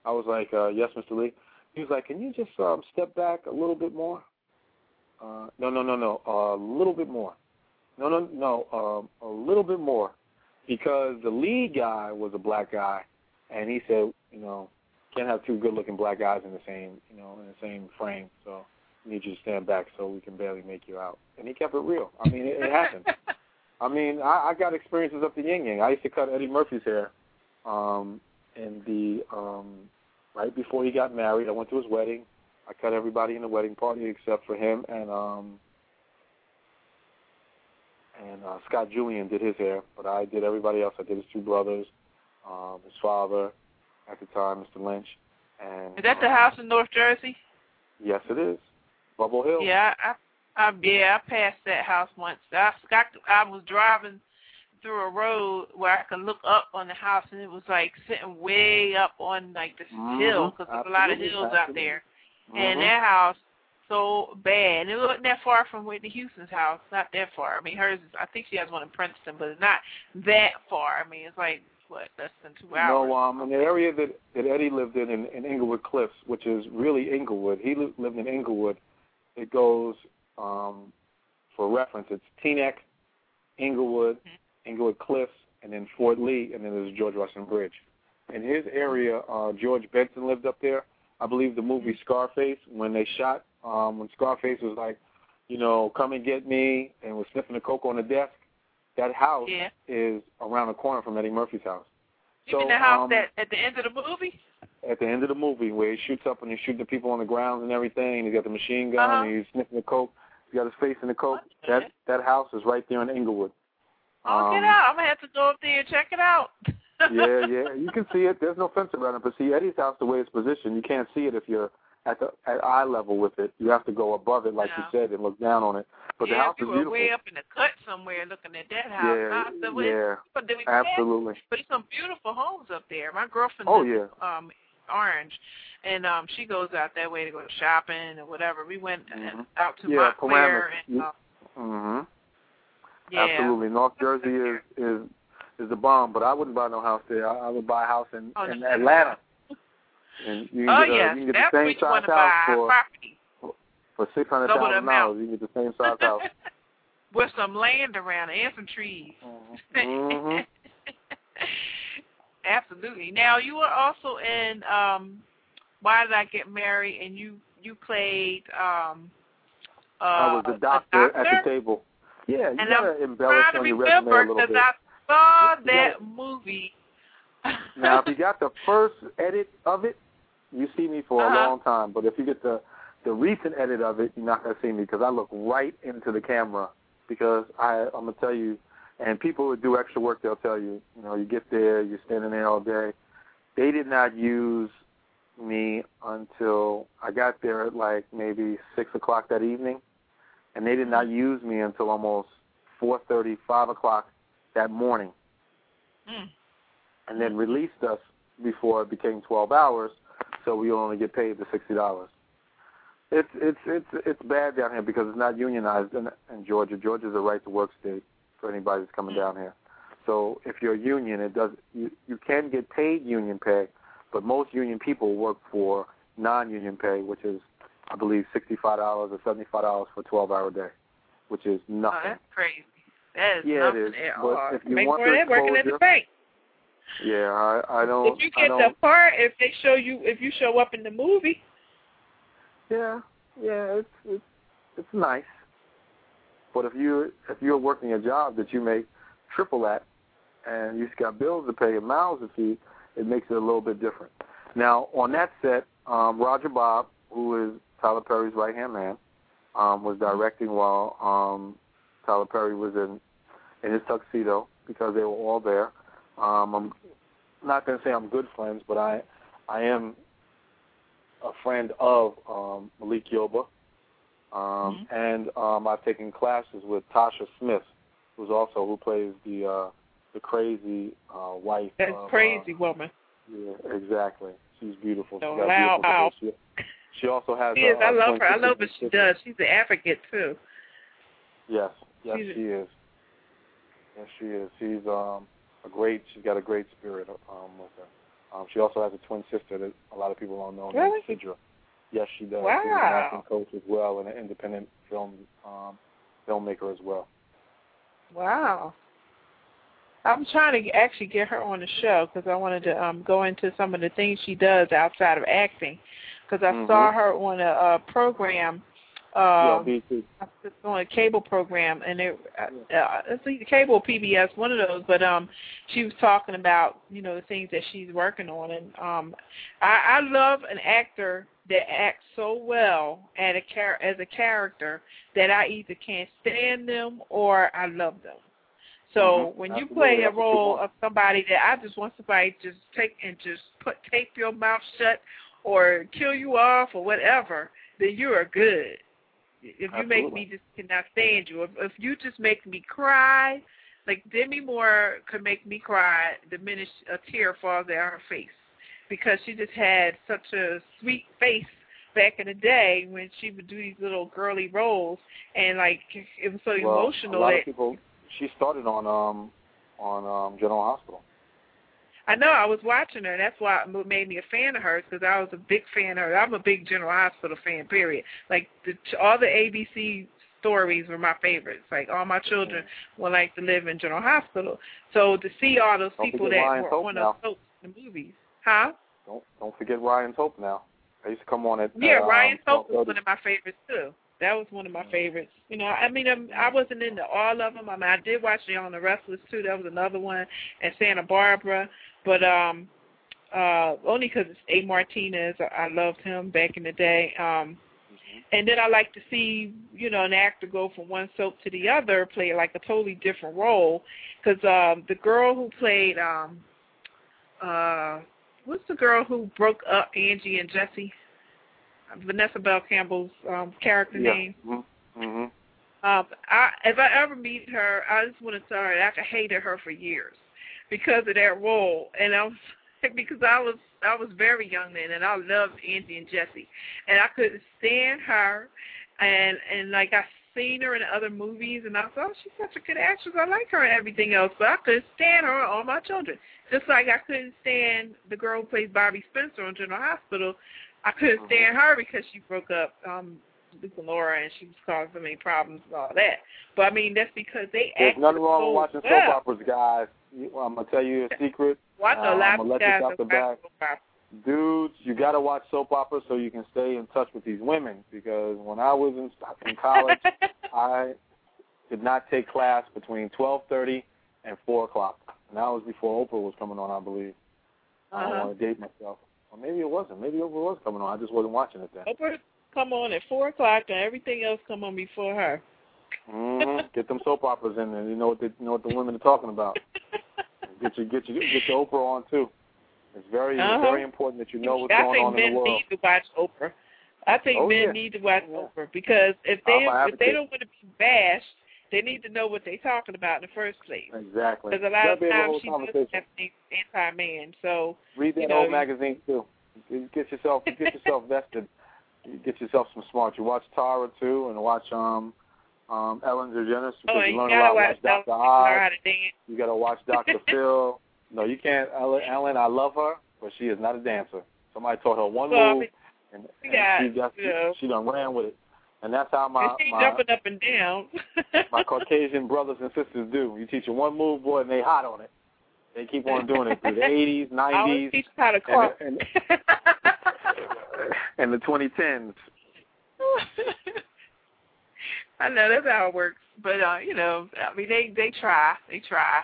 I was like, uh, yes, Mister Lee. He was like, can you just um, step back a little bit more? Uh, no, no, no, no, a little bit more. No, no, no, um, a little bit more. Because the lead guy was a black guy, and he said, you know, can't have two good-looking black guys in the same, you know, in the same frame, so need you to stand back so we can barely make you out. And he kept it real. I mean, it, it happened. I mean, I, I got experiences up the yin-yang. I used to cut Eddie Murphy's hair um, in the um, right before he got married. I went to his wedding. I cut everybody in the wedding party except for him, and um, and uh, Scott Julian did his hair, but I did everybody else. I did his two brothers, um, his father at the time, Mister Lynch. And is that the um, house in North Jersey? Yes, it is. Bubble Hill. Yeah, I, I, yeah, I passed that house once. I, I was driving through a road where I could look up on the house, and it was like sitting way up on like this mm-hmm. hill, because there's a lot of hills Absolutely. out there. Mm-hmm. And that house so bad. And it wasn't that far from Whitney Houston's house. Not that far. I mean, hers is, I think she has one in Princeton, but it's not that far. I mean, it's like, what, less than two hours. No, um, in the area that, that Eddie lived in, in, in Inglewood Cliffs, which is really Inglewood. He li- lived in Inglewood. It goes, um, for reference, it's Teaneck, Inglewood, mm-hmm. Inglewood Cliffs, and then Fort Lee, and then there's George Washington Bridge. In his area, uh, George Benson lived up there. I believe the movie Scarface, when they shot, um, when Scarface was like, you know, come and get me, and was sniffing the coke on the desk, that house yeah. is around the corner from Eddie Murphy's house. You so, mean the house um, that at the end of the movie? At the end of the movie, where he shoots up and he's shooting the people on the ground and everything, and he's got the machine gun, uh-huh. and he's sniffing the coke, he's got his face in the coke. Okay. That that house is right there in Inglewood. Oh, um, get out. I'm going to have to go up there and check it out. yeah, yeah. You can see it. There's no fence around it. But see, Eddie's house, the way it's positioned, you can't see it if you're at the at eye level with it. You have to go above it, like no. you said, and look down on it. But yeah, the house is beautiful. Way up in the cut somewhere looking at that house. Yeah, said, well, yeah, it's, but absolutely. Pass? But it's some beautiful homes up there. My girlfriend oh, lives, yeah. um Orange, and um, she goes out that way to go shopping or whatever. We went mm-hmm. out to yeah, Montclair. And, uh, mm-hmm. yeah. Absolutely. North Jersey is, is is the bomb, but I wouldn't buy no house there. I, I would buy a house in, oh, in Atlanta. And you can oh, get, a, yeah. you can get the same size house for, for six hundred thousand dollars. You can get the same size house. With some land around and some trees. Mm-hmm. Absolutely. Now, you were also in um, Why Did I Get Married, and you, you played um, uh, I was a doctor, a doctor at the table. Yeah, you and gotta I'm embellish on your resume a little bit. Because I saw that yeah. movie. Now, if you got the first edit of it, you see me for uh-huh. a long time. But if you get the, the recent edit of it, you're not going to see me because I look right into the camera. Because I, I'm going to tell you, and people who do extra work, they'll tell you, you know, you get there, you're standing there all day. They did not use me until I got there at like maybe six o'clock that evening, and they did not use me until almost four thirty, five o'clock that morning, mm. and then released us before it became twelve hours, so we only get paid the sixty dollars. It's it's it's it's bad down here because it's not unionized in, in Georgia. Georgia's a right-to-work state for anybody that's coming down here. So if you're a union, it does you, you can get paid union pay, but most union people work for non-union pay, which is, I believe, sixty-five dollars or seventy-five dollars for a twelve-hour day, which is nothing. Oh, that's crazy. That is yeah, nothing it is. At all. But if you Make want sure they're working at the bank. Yeah, I, I don't. If you get the part, if they show you, if you show up in the movie. Yeah, yeah, it's, it's it's nice. But if you if you're working a job that you make triple at, and you've got bills to pay and mouths to feed, it makes it a little bit different. Now on that set, um, Roger Bob, who is Tyler Perry's right hand man, um, was directing while um, Tyler Perry was in in his tuxedo because they were all there. Um, I'm not gonna say I'm good friends, but I I am. a friend of um, Malik Yoba, um, mm-hmm. and um, I've taken classes with Tasha Smith, who's also who plays the uh, the crazy uh, wife. That of, crazy uh, woman. Yeah, exactly. She's beautiful. So She's loud, beautiful she, she also has. Yes, uh, I love her. I love what she does. She's an advocate too. Yes, yes, She's she a... is. Yes, she is. She's um, a great. She's got a great spirit um, with her. Um, she also has a twin sister that a lot of people don't know named Sidra. Yes, she does. Wow. She's an acting coach as well and an independent film um, filmmaker as well. Wow. I'm trying to actually get her on the show because I wanted to um, go into some of the things she does outside of acting because I mm-hmm. saw her on a, a program. Um, yeah, I was on a cable program, and it, uh, it's either cable or P B S, one of those. But um, she was talking about you know the things that she's working on, and um, I, I love an actor that acts so well at a char- as a character that I either can't stand them or I love them. So mm-hmm. when Absolutely. you play a role of somebody that I just want somebody to just take and just put tape your mouth shut or kill you off or whatever, then you are good. If you Absolutely. make me just cannot stand you, if, if you just make me cry, like Demi Moore could make me cry the minute a tear falls down her face because she just had such a sweet face back in the day when she would do these little girly roles, and like it was so well, emotional. A lot that of people, she started on um on um, General Hospital. I know, I was watching her, and that's why it made me a fan of hers, because I was a big fan of her. I'm a big General Hospital fan, period. Like, the, all the A B C stories were my favorites. Like, All My Children mm-hmm. would like to live in General Hospital. So to see all those don't people that Ryan's were Hope on now. those soaps in the movies. Huh? Don't, don't forget Ryan's Hope now. I used to come on at... Yeah, uh, Ryan's um, Hope was one of my favorites, too. That was one of my favorites. You know, I mean, I'm, I wasn't into all of them. I mean, I did watch Leon and the Restless, too. That was another one. And Santa Barbara. But um, uh, only because it's A. Martinez. I, I loved him back in the day. Um, and then I like to see, you know, an actor go from one soap to the other, play like a totally different role. Because um, the girl who played, um, uh, what's the girl who broke up Angie and Jesse? Vanessa Bell Campbell's um, character yeah. name. Mm-hmm. Mm-hmm. Um, I, if I ever meet her, I just want to tell her that I hated her for years because of that role. And I was because I was I was very young then, and I loved Angie and Jesse, and I couldn't stand her, and and like I seen her in other movies, and I thought, oh, she's such a good actress, I like her and everything else, but I couldn't stand her on All My Children, just like I couldn't stand the girl who plays Bobby Spencer on General Hospital. I couldn't stand her because she broke up um, with Laura, and she was causing so many problems and all that. But, I mean, that's because they act so well. There's nothing wrong with watching soap operas, guys. I'm going to tell you a secret. Well, I know um, I'm going to let you off the back. Dudes, you got to watch soap operas so you can stay in touch with these women, because when I was in, in college, I did not take class between twelve thirty and four o'clock, and that was before Oprah was coming on, I believe. Uh-huh. I don't want to date myself. Or maybe it wasn't. Maybe Oprah was coming on. I just wasn't watching it then. Oprah come on at four o'clock, and everything else come on before her. Mm-hmm. Get them soap operas in there. You know what, they, you know what the women are talking about. Get your, get your, get your Oprah on, too. It's very uh-huh. very important that you know what's I going on in the world. I think men need to watch Oprah. I think oh, men yeah. need to watch yeah. Oprah, because if they if they don't want to be bashed, they need to know what they're talking about in the first place. Exactly. Because a lot That'll of times she doesn't have things anti-man. So, read that you know, old magazine, too. Get yourself get yourself vested. Get yourself some smart. You watch Tara, too, and watch um, um, Ellen DeGeneres. Because oh, you, you learn a lot. Watch, watch Doctor Oz. You got to watch Doctor Phil. No, you can't. Ellen, I love her, but she is not a dancer. Somebody taught her one well, move, and, and got, she, just, you know. she done ran with it. And that's how my she my, jumping up and down. my Caucasian brothers and sisters do. You teach them one move, boy, and they hot on it. They keep on doing it through the eighties, nineties, I always teach how to cough. and, the, and, and the twenty tens. I know that's how it works, but uh, you know, I mean, they they try, they try.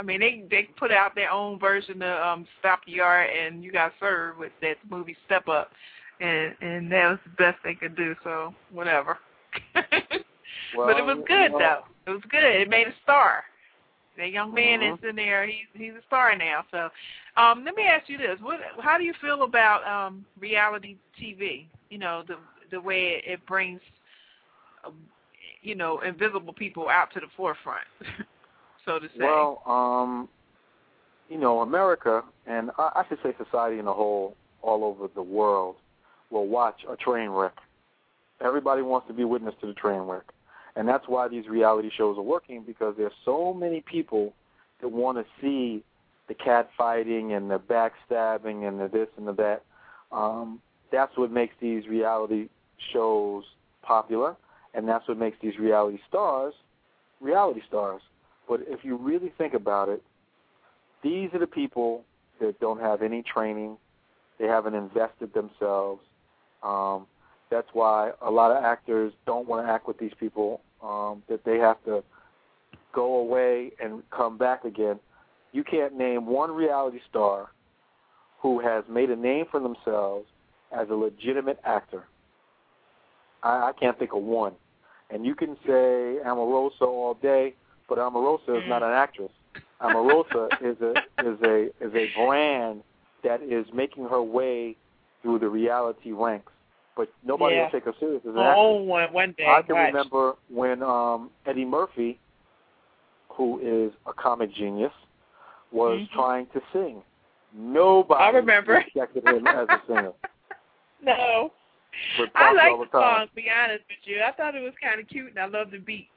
I mean, they they put out their own version of um, Stop the Yard and You Got Served with that movie Step Up, and and that was the best they could do. So whatever. well, but it was good you know, though. It was good. It made a star. That young man uh-huh. that's in there, he's he's a star now. So, um, let me ask you this: What? How do you feel about um, reality T V? You know, the the way it brings, uh, you know, invisible people out to the forefront. So to say. Well, um, you know, America, and I, I should say society in a whole, all over the world, will watch a train wreck. Everybody wants to be witness to the train wreck. And that's why these reality shows are working, because there's so many people that want to see the catfighting and the backstabbing and the this and the that. Um, that's what makes these reality shows popular, and that's what makes these reality stars reality stars. But if you really think about it, these are the people that don't have any training. They haven't invested themselves. Um, that's why a lot of actors don't want to act with these people, um, that they have to go away and come back again. You can't name one reality star who has made a name for themselves as a legitimate actor. I, I can't think of one. And you can say Omarosa all day, but Omarosa is not an actress. Omarosa is a is a is a brand that is making her way through the reality ranks. But nobody yeah. will take her serious as an actress. Oh, one, one day. I can Watch. remember when um, Eddie Murphy, who is a comic genius, was mm-hmm. trying to sing. Nobody I remember. respected him as a singer. No. I like the song, to be honest with you. I thought it was kind of cute, and I loved the beat.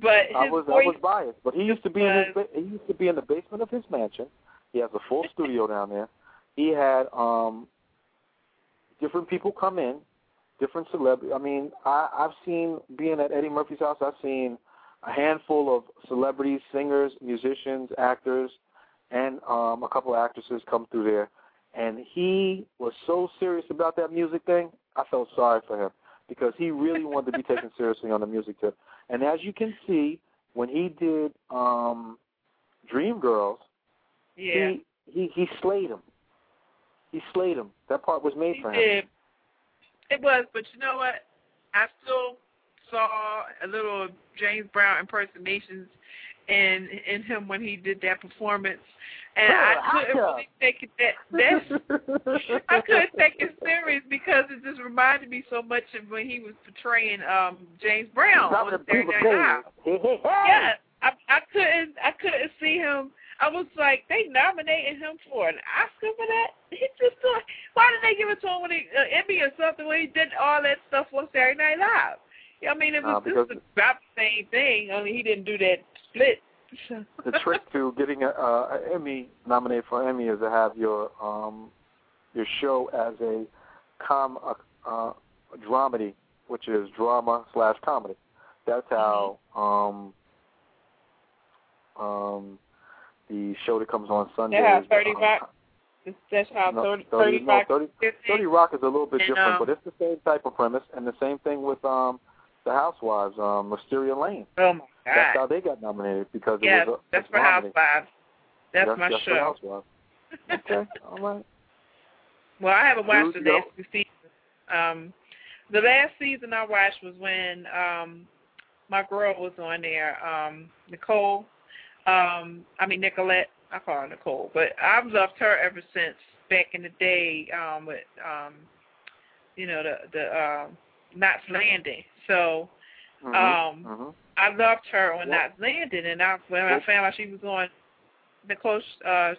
But his I was voice I was biased, but he used to be was, in his, he used to be in the basement of his mansion. He has a full studio down there. He had um, different people come in, different celebrities. I mean, I, I've seen being at Eddie Murphy's house. I've seen a handful of celebrities, singers, musicians, actors, and um, a couple of actresses come through there. And he was so serious about that music thing. I felt sorry for him, because he really wanted to be taken seriously on the music tip. And as you can see, when he did um, Dream Girls, yeah. he, he he slayed him. He slayed him. That part was made he for him. Did. It was, but you know what? I still saw a little James Brown impersonations in, in him when he did that performance. And oh, I couldn't really take it that, that I couldn't take it serious, because it just reminded me so much of when he was portraying um, James Brown on Saturday Night Live. Yeah, I, I couldn't I couldn't see him. I was like, they nominated him for an Oscar for that? He just thought, why did they give it to him with an uh, Emmy or something when he did all that stuff on Saturday Night Live? I mean, it was uh, just about the same thing, only he didn't do that split. The trick to getting an uh, Emmy, nominated for an Emmy, is to have your um, your show as a com uh, uh, dramedy, which is drama slash comedy. That's how um, um, the show that comes on Sunday. Yeah, thirty Rock. That's how no, thirty, thirty, thirty, no, thirty, thirty Rock is a little bit and, different, um, but it's the same type of premise, and the same thing with um, the Housewives, um, Wisteria Lane. Oh my God. That's how they got nominated because yeah, it was a, that's for nominated. Housewives. That's, that's my that's show. For Housewives. Okay, all right. Well, I haven't watched Dude, the last two seasons. Um, the last season I watched was when um, my girl was on there, um, Nicole. Um, I mean, Nicolette. I call her Nicole. But I've loved her ever since back in the day um, with, um, you know, the, the uh, Knots Landing. So um, mm-hmm. Mm-hmm. I loved her on Knots Landing. And I, when I found out she was on Nicole, uh,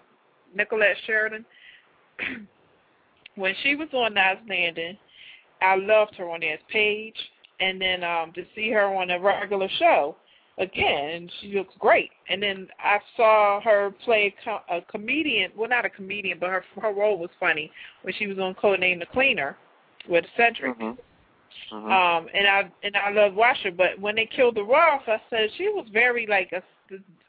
Nicolette Sheridan, when she was on Knots Landing, I loved her on this page. And then um, to see her on a regular show, again, she looks great. And then I saw her play a comedian, well, not a comedian, but her her role was funny when she was on Codename the Cleaner with Cedric. Mm-hmm. Mm-hmm. Um, and I and I love watching her, but when they killed the Roth, I said she was very like a,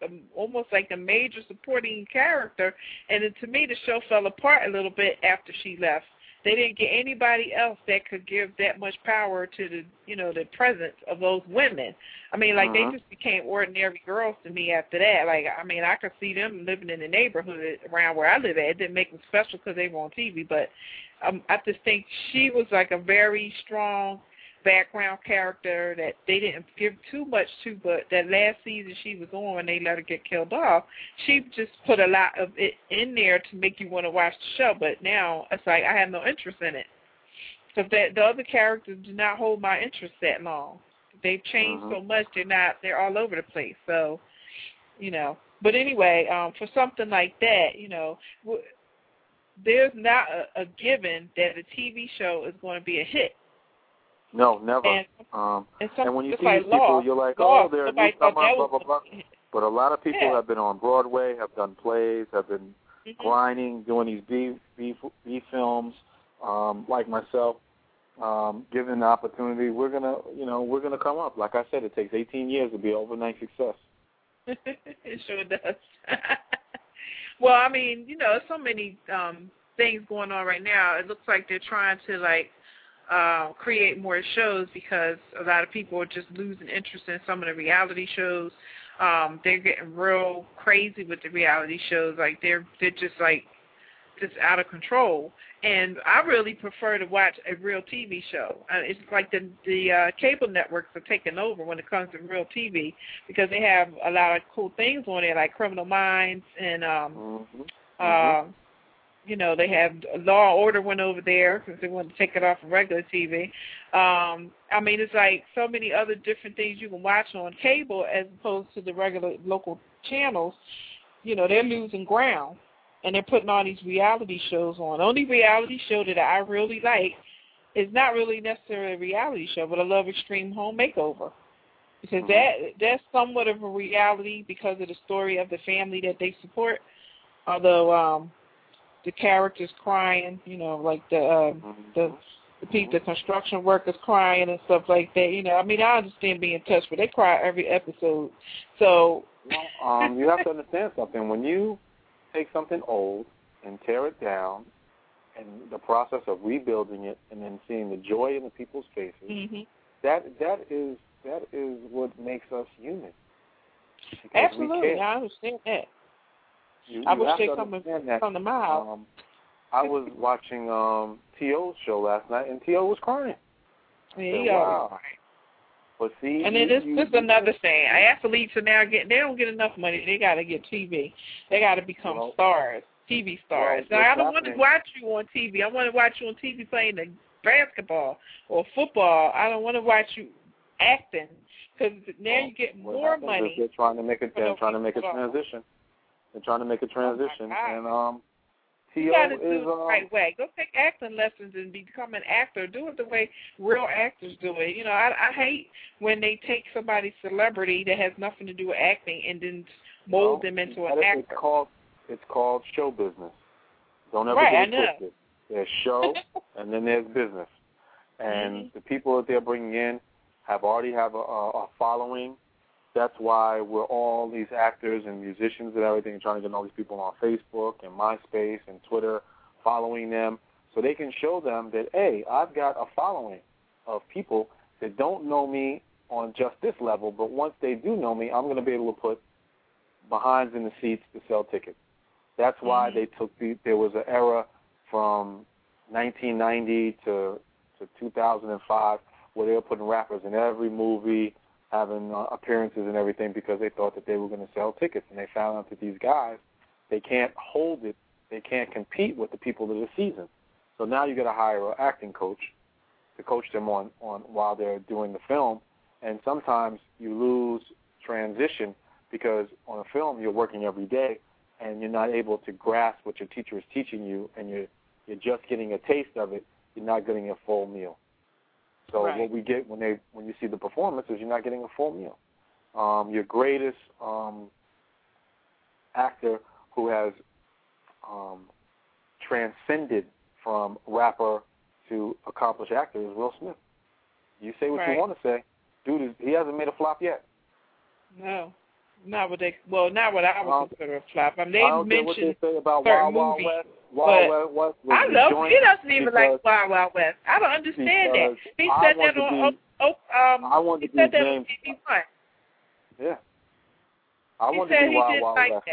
a almost like a major supporting character. And then to me, the show fell apart a little bit after she left. They didn't get anybody else that could give that much power to the, you know, the presence of those women. I mean, like, uh-huh. they just became ordinary girls to me after that. Like, I mean, I could see them living in the neighborhood around where I live at. It didn't make them special because they were on T V, but um, I just think she was like a very strong background character that they didn't give too much to, but that last season she was on when they let her get killed off, she just put a lot of it in there to make you want to watch the show, but now it's like I have no interest in it. So that the other characters do not hold my interest that long. They've changed uh-huh. so much, they're not, they're all over the place. So, you know, but anyway, um, for something like that, you know, w- there's not a, a given that a T V show is going to be a hit. No, never. And, um, and, and when you see like these people, you're like, law. oh, they're new summer, blah, blah, blah. But a lot of people yeah. have been on Broadway, have done plays, have been mm-hmm. grinding, doing these B, B, B films, um, like myself, um, given the opportunity. We're gonna, you know, we're gonna come up. Like I said, it takes eighteen years to be an overnight success. It sure does. Well, I mean, you know, so many um, things going on right now. It looks like they're trying to like. Uh, create more shows because a lot of people are just losing interest in some of the reality shows. Um, they're getting real crazy with the reality shows. Like they're they're just like just out of control. And I really prefer to watch a real T V show. Uh, it's like the the uh, cable networks are taking over when it comes to real T V because they have a lot of cool things on there, like Criminal Minds and um, mm-hmm. Mm-hmm. Uh, you know, they have Law and Order went over there because they wanted to take it off of regular T V. Um, I mean, it's like so many other different things you can watch on cable as opposed to the regular local channels. You know, they're losing ground, and they're putting all these reality shows on. The only reality show that I really like is not really necessarily a reality show, but I love Extreme Home Makeover. Because that that's somewhat of a reality because of the story of the family that they support, although um, – the characters crying, you know, like the uh, the the people, the construction workers crying and stuff like that. You know, I mean, I understand being touched, but they cry every episode. So, well, um, you have to understand something. When you take something old and tear it down, and the process of rebuilding it, and then seeing the joy in the people's faces, mm-hmm. that that is that is what makes us human. Absolutely, I understand that. You, I you wish they come from the mile. Um, I was watching um, T O's show last night, and T O was crying. Yeah, said, wow. But see, and then this is another thing. Athletes are now getting, they don't get enough money. They got to get T V. They got to become well, stars, T V stars. Well, now, I don't want to watch you on T V. I want to watch you on T V playing the basketball or football. I don't want to watch you acting because now well, you get more money. They're trying to make a, they're trying to make a transition. They're trying to make a transition. Oh and um, T O is... You got to do it the right um, way. Go take acting lessons and become an actor. Do it the way real actors do it. You know, I, I hate when they take somebody's celebrity that has nothing to do with acting and then mold no, them into an actor. It's called, it's called show business. Don't ever right, get I know. twisted. There's show and then there's business. And mm-hmm. the people that they're bringing in have already have a, a, a following. That's why we're all these actors and musicians and everything trying to get all these people on Facebook and MySpace and Twitter, following them so they can show them that, hey, I've got a following of people that don't know me on just this level, but once they do know me, I'm going to be able to put behinds in the seats to sell tickets. That's why mm-hmm. they took the, there was an era from nineteen ninety to, to two thousand five where they were putting rappers in every movie, having uh, appearances and everything because they thought that they were going to sell tickets. And they found out that these guys, they can't hold it. They can't compete with the people of the season. So now you got to hire an acting coach to coach them on, on while they're doing the film. And sometimes you lose transition because on a film you're working every day and you're not able to grasp what your teacher is teaching you and you're, you're just getting a taste of it. You're not getting a full meal. So right. what we get when they when you see the performance is you're not getting a full meal. Um, your greatest um, actor who has um, transcended from rapper to accomplished actor is Will Smith. You say what right. you want to say, dude. Is, he hasn't made a flop yet. No, not what they. Well, not what I would um, consider a flop. I mean, they I don't mentioned care what they say about Wild Wild West. Wild Wild West I love it. He doesn't even like Wild Wild West. I don't understand that. He said that on um he said that on T V One. Yeah. I want to be Wild Wild West.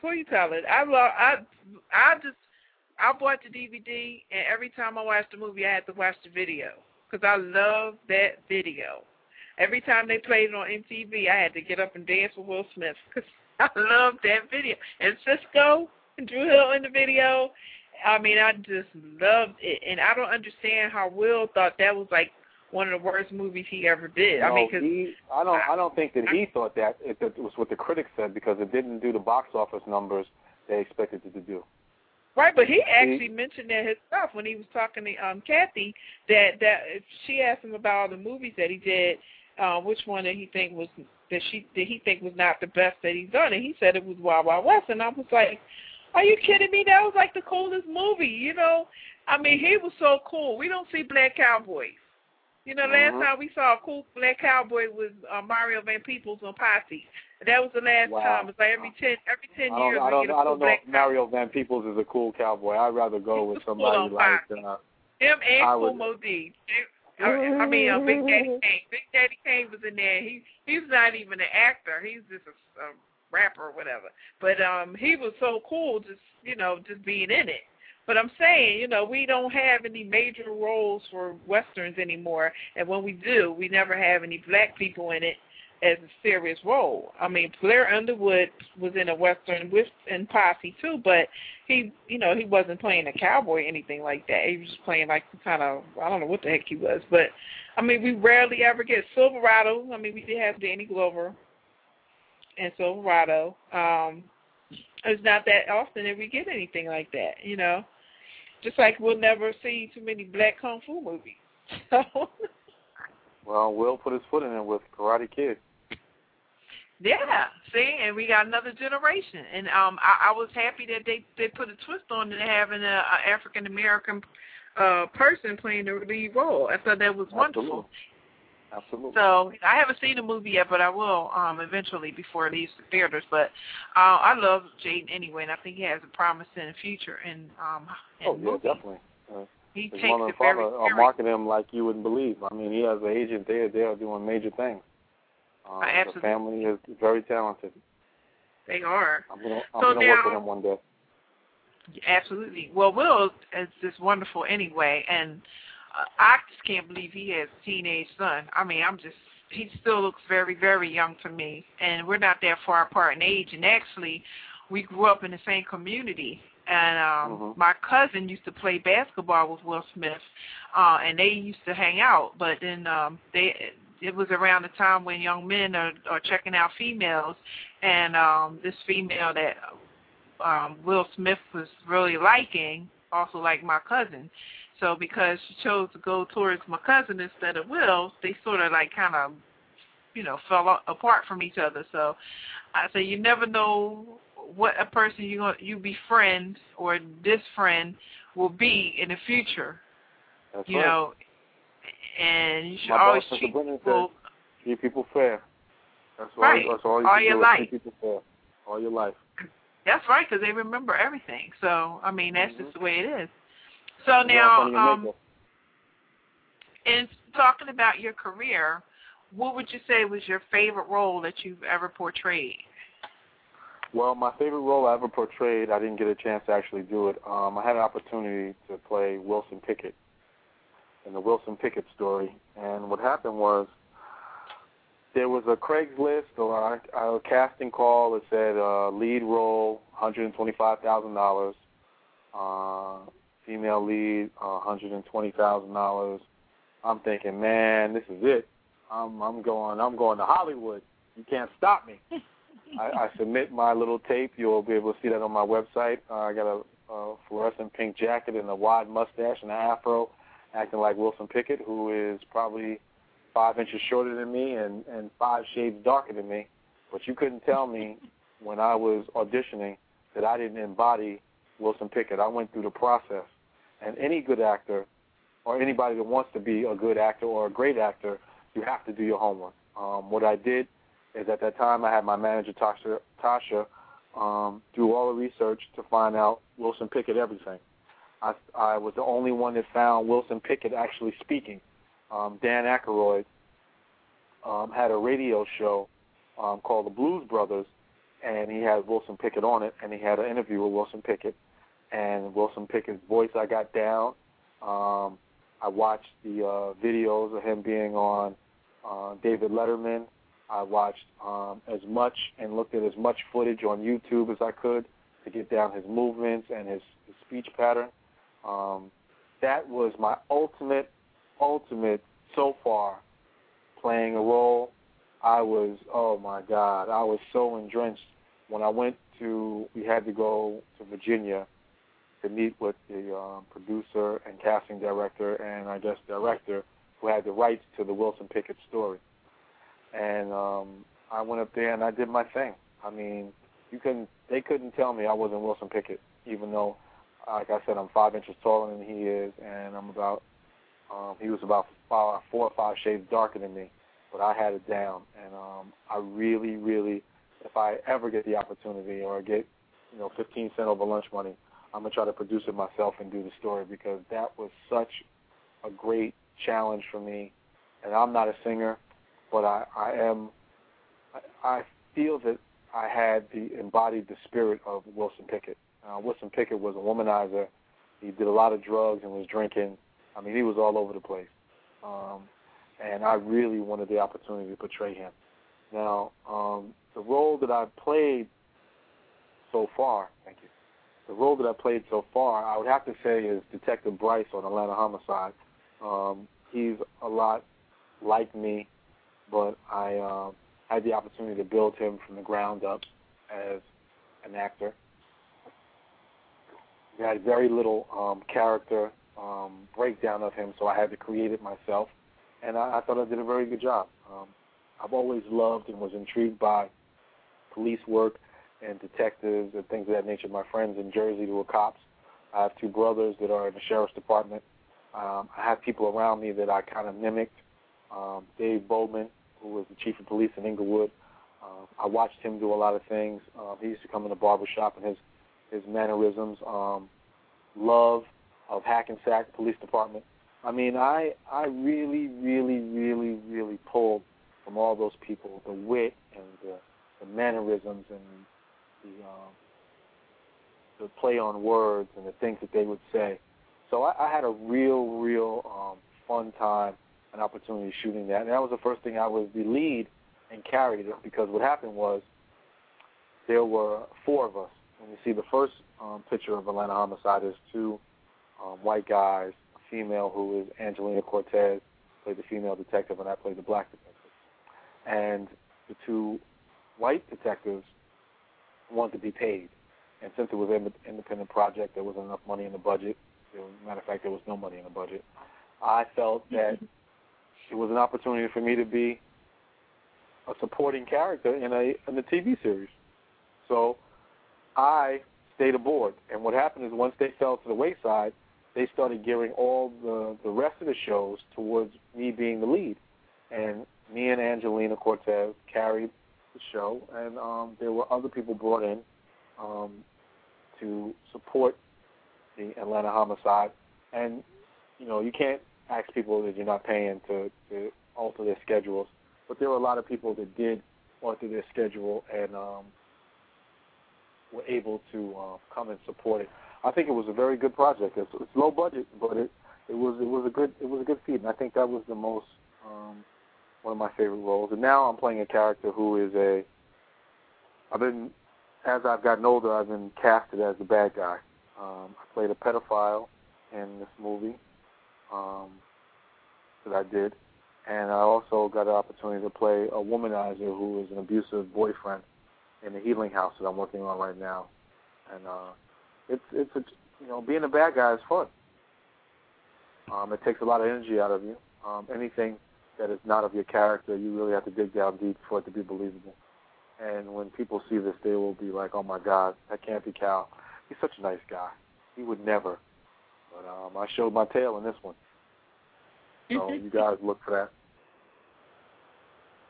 Who you telling? I love I I just I bought the D V D and every time I watched the movie I had to watch the video because I love that video. Every time they played it on M T V I had to get up and dance with Will Smith because I love that video. And Cisco Drew Hill in the video. I mean, I just loved it. And I don't understand how Will thought that was like one of the worst movies he ever did. No, I mean, cause he, I don't I, I don't think that I, he thought that. It, it was what the critics said because it didn't do the box office numbers they expected it to do. Right, but he actually he, mentioned that himself when he was talking to um, Kathy that, that she asked him about all the movies that he did, uh, which one did he think was that she did he think was not the best that he's done. And he said it was Wild Wild West. And I was like, are you kidding me? That was like the coolest movie, you know. I mean, he was so cool. We don't see black cowboys. You know, mm-hmm. last time we saw a cool black cowboy was uh, Mario Van Peebles on Posse. That was the last wow. time. It's like every ten, every ten I years. I don't, we get a I cool don't know black if Mario Van Peebles is a cool cowboy. I'd rather go with somebody like uh, him and Kumo D. I mean, uh, Big Daddy Kane. Big Daddy Kane was in there. He he's not even an actor. He's just a. a rapper or whatever, but um, he was so cool, just you know, just being in it. But I'm saying, you know, we don't have any major roles for westerns anymore, and when we do, we never have any black people in it as a serious role. I mean, Blair Underwood was in a western with and Posse too, but he, you know, he wasn't playing a cowboy or anything like that. He was just playing like kind of, I don't know what the heck he was, but I mean, we rarely ever get Silverado. I mean, we did have Danny Glover. And Silverado, um, it's not that often that we get anything like that, you know. Just like we'll never see too many black kung fu movies. So. Well, Will put his foot in it with Karate Kid. Yeah, see, and we got another generation. And um, I, I was happy that they, they put a twist on it, having an African-American uh, person playing the lead role. I thought that was wonderful. Absolutely. Absolutely. So I haven't seen the movie yet, but I will um, eventually before it leaves the theaters. But uh, I love Jaden anyway, and I think he has a promising future. And um, in oh yeah, movies. definitely. Uh, he takes it very seriously. Marketing him like you wouldn't believe. I mean, he has an agent there. They are doing major things. Um, I absolutely. The family is very talented. They are. I'm gonna, I'm so gonna now, work with him one day. Absolutely. Well, Will is just wonderful anyway, and. I just can't believe he has a teenage son. I mean, I'm just, he still looks very, very young to me. And we're not that far apart in age. And actually, we grew up in the same community. And um, mm-hmm. my cousin used to play basketball with Will Smith. Uh, and they used to hang out. But then um, they it was around the time when young men are, are checking out females, and um, this female that um, Will Smith was really liking also liked my cousin. So because she chose to go towards my cousin instead of Will, they sort of like kind of, you know, fell apart from each other. So I say you never know what a person you gonna, you befriend or this friend will be in the future. That's you right. know, and you should My always treat people, treat people fair. That's right. All, that's all, you all your life. Treat people fair. All your life. That's right, because they remember everything. So I mean, that's mm-hmm. just the way it is. So now, um, in talking about your career, what would you say was your favorite role that you've ever portrayed? Well, my favorite role I ever portrayed, I didn't get a chance to actually do it. Um, I had an opportunity to play Wilson Pickett in the Wilson Pickett story. And what happened was there was a Craigslist or a, a casting call that said uh, lead role, one hundred twenty-five thousand dollars. Uh, female lead, uh, one hundred twenty thousand dollars. I'm thinking, man, this is it. I'm, I'm going. I'm going to Hollywood. You can't stop me. I, I submit my little tape. You'll be able to see that on my website. Uh, I got a, a fluorescent pink jacket and a wide mustache and an afro, acting like Wilson Pickett, who is probably five inches shorter than me and, and five shades darker than me. But you couldn't tell me when I was auditioning that I didn't embody Wilson Pickett. I went through the process. And any good actor or anybody that wants to be a good actor or a great actor, you have to do your homework. Um, what I did is at that time I had my manager, Tasha, Tasha um, do all the research to find out Wilson Pickett everything. I, I was the only one that found Wilson Pickett actually speaking. Um, Dan Aykroyd um, had a radio show um, called The Blues Brothers, and he had Wilson Pickett on it, and he had an interview with Wilson Pickett. And Wilson Pickett's voice I got down. Um, I watched the uh, videos of him being on Uh, David Letterman. I watched um, as much and looked at as much footage on YouTube as I could to get down his movements and his, his speech pattern. Um, that was my ultimate, ultimate so far playing a role. I was, oh my God, I was so entrenched. When I went to, we had to go to Virginia to meet with the uh, producer and casting director and I guess director who had the rights to the Wilson Pickett story. And um, I went up there and I did my thing. I mean, you couldn't, they couldn't tell me I wasn't Wilson Pickett, even though, like I said, I'm five inches taller than he is, and I'm about, um, he was about five, four or five shades darker than me, but I had it down. And um, I really, really, if I ever get the opportunity or get, you know, fifteen cents over lunch money, I'm going to try to produce it myself and do the story because that was such a great challenge for me. And I'm not a singer, but I, I am I feel that I had the embodied the spirit of Wilson Pickett. Uh, Wilson Pickett was a womanizer. He did a lot of drugs and was drinking. I mean, he was all over the place. Um, and I really wanted the opportunity to portray him. Now, um, the role that I've played so far, thank you, the role that I played so far, I would have to say is Detective Bryce on Atlanta Homicide. Um, he's a lot like me, but I uh, had the opportunity to build him from the ground up as an actor. He had very little um, character um, breakdown of him, so I had to create it myself, and I, I thought I did a very good job. Um, I've always loved and was intrigued by police work and detectives and things of that nature. My friends in Jersey who are cops. I have two brothers that are in the sheriff's department. Um, I have people around me that I kind of mimicked. Um, Dave Bowman, who was the chief of police in Inglewood, uh, I watched him do a lot of things. Uh, he used to come in the barbershop and his, his mannerisms, um, love of Hackensack Police Department. I mean, I, I really, really, really, really pulled from all those people, the wit and the, the mannerisms and the, um, the play on words and the things that they would say. So I, I had a real, real um, fun time and opportunity shooting that. And that was the first thing I was the lead and carried it because what happened was there were four of us. And you see the first um, picture of Atlanta Homicide is two um, white guys, a female who is Angelina Cortez, played the female detective, and I played the black detective. and the two white detectives wanted to be paid. And since it was an independent project, there wasn't enough money in the budget. As a matter of fact, there was no money in the budget. I felt that it was an opportunity for me to be a supporting character in a in a T V series. So I stayed aboard. And what happened is once they fell to the wayside, they started gearing all the, the rest of the shows towards me being the lead. And me and Angelina Cortez carried the show, and um, there were other people brought in um, to support the Atlanta Homicide. And, you know, you can't ask people that you're not paying to, to alter their schedules, but there were a lot of people that did alter their schedule and um, were able to uh, come and support it. I think it was a very good project. It's, it's low budget, but it, it was it was a good it was a good feat, and I think that was the most um, one of my favorite roles. And now I'm playing a character who is a I've been as I've gotten older, I've been casted as the bad guy. Um, I played a pedophile in this movie um, that I did, and I also got an opportunity to play a womanizer who is an abusive boyfriend in the Healing House that I'm working on right now, and. Uh, It's it's a, you know, being a bad guy is fun. Um, it takes a lot of energy out of you. Um, anything that is not of your character, you really have to dig down deep for it to be believable. And when people see this, they will be like, "Oh my God, that can't be Kal. He's such a nice guy. He would never." But um, I showed my tail in this one, so you guys look for that.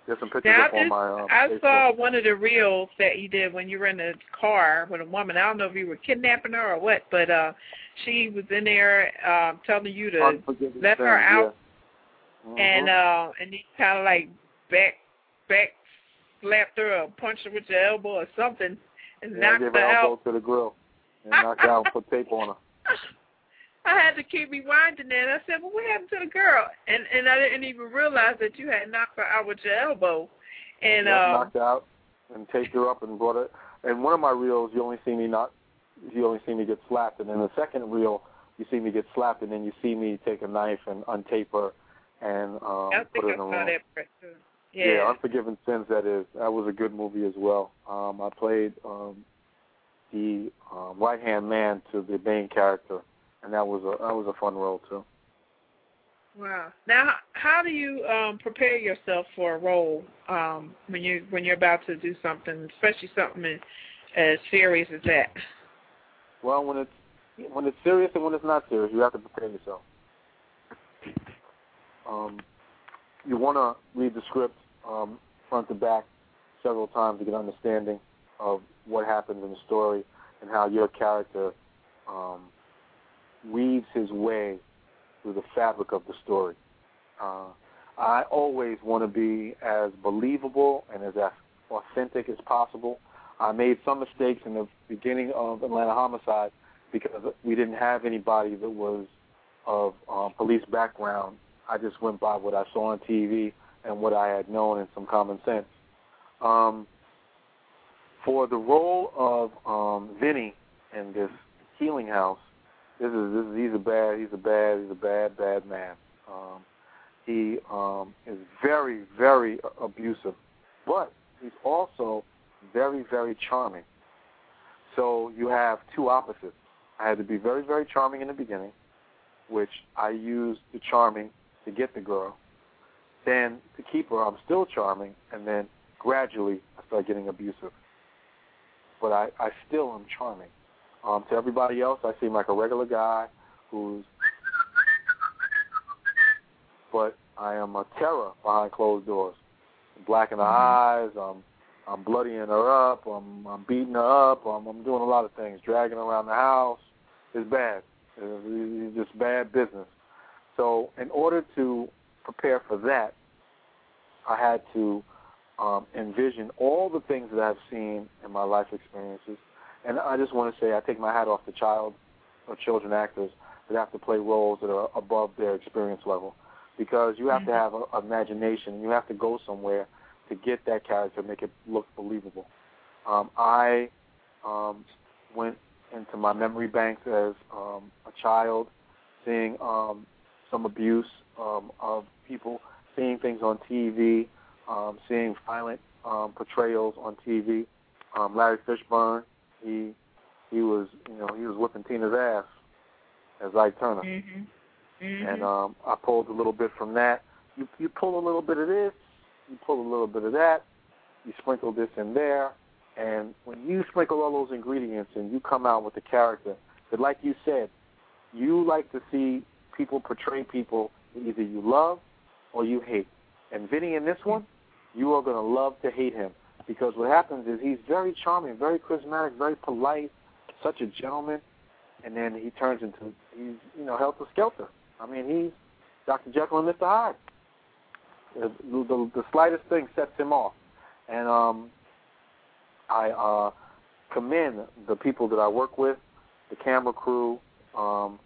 There's some pictures now, up on my um, I Facebook. Saw one of the reels that you did when you were in the car with a woman. I don't know if you were kidnapping her or what, but uh, she was in there uh, telling you to let her out, yeah. mm-hmm. and uh, and you kind of like back back slapped her or punched her with your elbow or something, and yeah, knocked I gave her, her elbow out to the grill and knocked her out and put tape on her. I had to keep rewinding that. I said, well, what happened to the girl? And and I didn't even realize that you had knocked her out with your elbow. And yeah, um, knocked her out and taped her up and brought her. And one of my reels, you only see me not, you only see me get slapped. And then the second reel, you see me get slapped, and then you see me take a knife and untape her and um, put her in the room. Yeah. yeah, Unforgiven Sins, that is. That was a good movie as well. Um, I played um, the uh, right-hand man to the main character. And that was a that was a fun role too. Wow! Now, how do you um, prepare yourself for a role um, when you when you're about to do something, especially something as, as serious as that? Well, when it's when it's serious and when it's not serious, you have to prepare yourself. Um, you want to read the script um, front to back several times to get an understanding of what happens in the story and how your character. Um, weaves his way through the fabric of the story. Uh, I always want to be as believable and as authentic as possible. I made some mistakes in the beginning of Atlanta Homicide because we didn't have anybody that was of um, police background. I just went by what I saw on T V and what I had known and some common sense. Um, for the role of um, Vinny in this Healing House, This is, this is, he's a bad, he's a bad, he's a bad, bad man. Um, he um, is very, very abusive, but he's also very, very charming. So you have two opposites. I had to be very, very charming in the beginning, which I used the charming to get the girl. Then to keep her, I'm still charming, and then gradually I start getting abusive. But I, I still am charming. Um, to everybody else, I seem like a regular guy who's... But I am a terror behind closed doors. I'm black in the eyes. I'm, I'm bloodying her up. I'm, I'm beating her up. I'm, I'm doing a lot of things, dragging her around the house. It's bad. It's just bad business. So in order to prepare for that, I had to um, envision all the things that I've seen in my life experiences. And I just want to say I take my hat off to child or children actors that have to play roles that are above their experience level, because you have mm-hmm. to have a, an imagination. You have to go somewhere to get that character, make it look believable. Um, I um, went into my memory banks as um, a child, seeing um, some abuse um, of people, seeing things on T V, um, seeing violent um, portrayals on T V. Um, Larry Fishburne, he he was you know he was whipping Tina's ass as Ike Turner, mm-hmm. Mm-hmm. and um, I pulled a little bit from that. You you pull a little bit of this, you pull a little bit of that, you sprinkle this in there, and when you sprinkle all those ingredients and you come out with a character, but like you said, you like to see people portray people that either you love or you hate. And Vinny in this one, you are going to love to hate him, because what happens is he's very charming, very charismatic, very polite, such a gentleman, and then he turns into, he's, you know, helter-skelter. I mean, he's Doctor Jekyll and Mister Hyde. The, the, the slightest thing sets him off. And um, I uh, commend the people that I work with, the camera crew, um,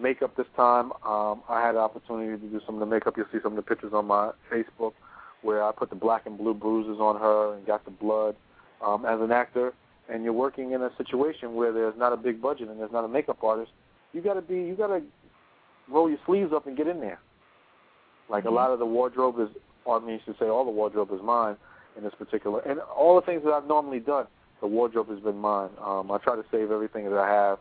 makeup this time. Um, I had the opportunity to do some of the makeup. You'll see some of the pictures on my Facebook where I put the black and blue bruises on her and got the blood. Um, as an actor, and you're working in a situation where there's not a big budget and there's not a makeup artist, you gotta be, you gotta roll your sleeves up and get in there. Like mm-hmm. a lot of the wardrobe is, I mean, you should say all the wardrobe is mine in this particular, and all the things that I've normally done, the wardrobe has been mine. Um, I try to save everything that I have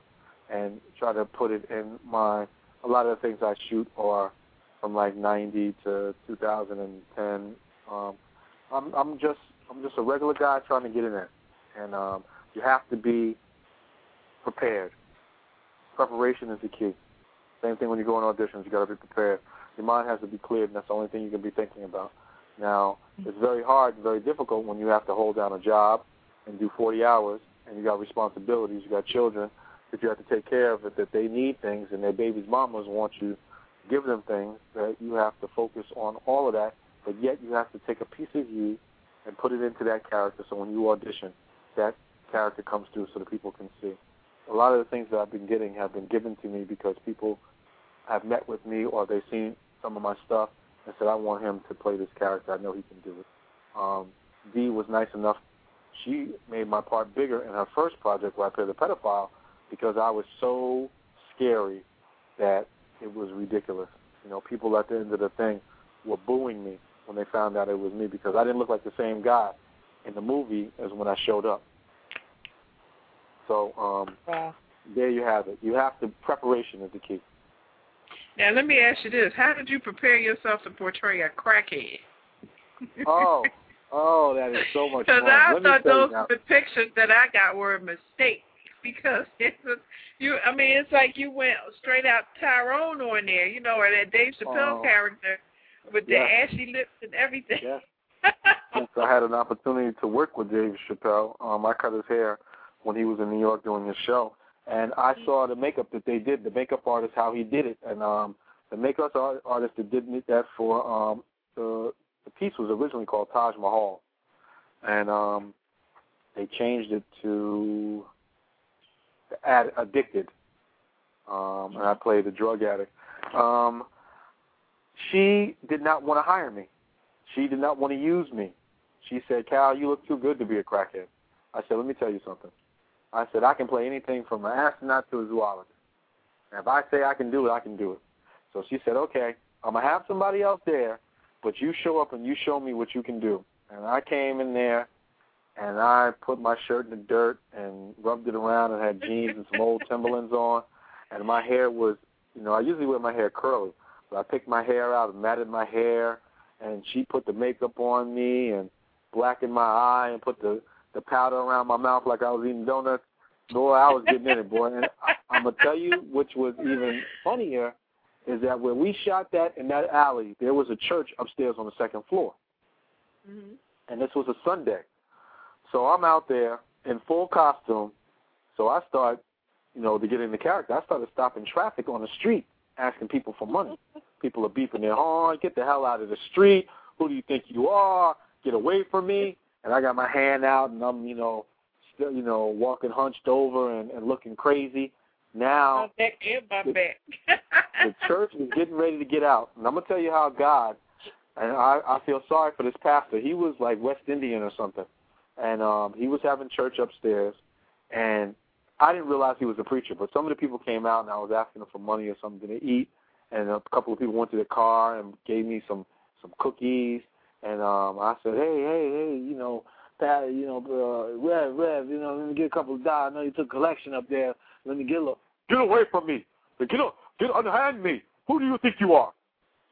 and try to put it in my, a lot of the things I shoot are from like ninety to two thousand ten. Um, I'm, I'm just I'm just a regular guy trying to get in there, and um, you have to be prepared. Preparation is the key. Same thing when you go on auditions, you got to be prepared. Your mind has to be cleared, and that's the only thing you can be thinking about. Now, it's very hard and very difficult when you have to hold down a job and do forty hours, and you got responsibilities, you got children that you have to take care of, it, that they need things, and their baby's mamas want you to give them things, that you have to focus on all of that, but yet you have to take a piece of you and put it into that character, so when you audition, that character comes through so that people can see. A lot of the things that I've been getting have been given to me because people have met with me or they've seen some of my stuff and said, I want him to play this character. I know he can do it. Um, Dee was nice enough. She made my part bigger in her first project where I played the pedophile, because I was so scary that it was ridiculous. You know, people at the end of the thing were booing me when they found out it was me, because I didn't look like the same guy in the movie as when I showed up. So um, wow. There you have it. You have to, preparation is the key. Now let me ask you this. How did you prepare yourself to portray a crackhead? Oh, oh, that is so much fun. Because I thought those the pictures that I got were a mistake. Because it was, you, I mean, it's like you went straight out Tyrone on there, you know, or that Dave Chappelle oh, character with yeah. the ashy lips and everything. Yeah. Since I had an opportunity to work with Dave Chappelle, um, I cut his hair when he was in New York doing his show, and I mm-hmm. saw the makeup that they did, the makeup artist, how he did it, and um, the makeup artist that did that for um, the, the piece was originally called Taj Mahal, and um, they changed it to... Ad, addicted, um, and I played a drug addict. Um, she did not want to hire me. She did not want to use me. She said, Kal, you look too good to be a crackhead. I said, let me tell you something. I said, I can play anything from an astronaut to a zoologist. And if I say I can do it, I can do it. So she said, okay, I'm going to have somebody else there, but you show up and you show me what you can do. And I came in there, and I put my shirt in the dirt and rubbed it around and had jeans and some old Timberlands on. And my hair was, you know, I usually wear my hair curly. But I picked my hair out and matted my hair. And she put the makeup on me and blackened my eye and put the, the powder around my mouth like I was eating donuts. Boy, I was getting in it, boy. And I, I'm going to tell you, which was even funnier, is that when we shot that in that alley, there was a church upstairs on the second floor. Mm-hmm. And this was a Sunday. So I'm out there in full costume, so I start, you know, to get into character. I started stopping traffic on the street, asking people for money. People are beeping their horn, get the hell out of the street, who do you think you are, get away from me. And I got my hand out, and I'm, you know, still, you know, walking hunched over and, and looking crazy. Now my back and my back. The church is getting ready to get out. And I'm going to tell you how God, and I, I feel sorry for this pastor, he was like West Indian or something. And um, he was having church upstairs, and I didn't realize he was a preacher, but some of the people came out, and I was asking them for money or something to eat, and a couple of people went to their car and gave me some, some cookies, And um, I said, hey, hey, hey, you know, Pat, you know, uh, Rev, Rev, you know, let me get a couple of dollars. I know you took collection up there. Let me get a little. Get away from me. Get up. Get unhand me. Who do you think you are?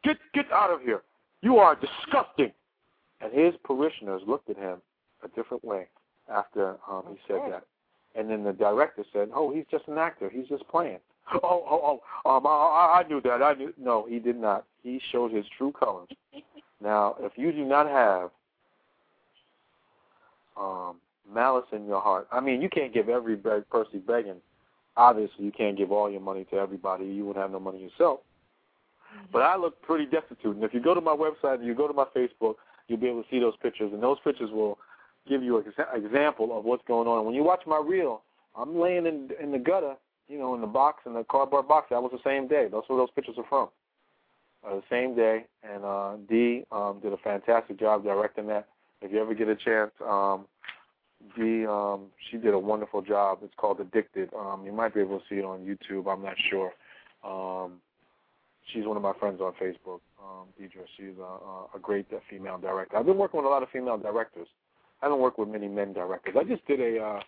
Get get out of here. You are disgusting. And his parishioners looked at him a different way after um, he said that. And then the director said, oh, he's just an actor. He's just playing. Oh, oh, oh, um, I, I knew that. I knew. No, he did not. He showed his true colors. Now, if you do not have um, malice in your heart, I mean, you can't give every beg, Percy Beggin. Obviously, you can't give all your money to everybody. You would have no money yourself. Mm-hmm. But I look pretty destitute. And if you go to my website and you go to my Facebook, you'll be able to see those pictures. And those pictures will give you an exa- example of what's going on. When you watch my reel, I'm laying in, in the gutter, you know, in the box, in the cardboard box. That was the same day. That's where those pictures are from. Uh, the same day, and uh, Dee um, did a fantastic job directing that. If you ever get a chance, um, Dee, um, she did a wonderful job. It's called Addicted. Um, you might be able to see it on YouTube. I'm not sure. Um, she's one of my friends on Facebook, um, Deidre. She's a, a great female director. I've been working with a lot of female directors. I don't work with many men directors. I just did a, uh,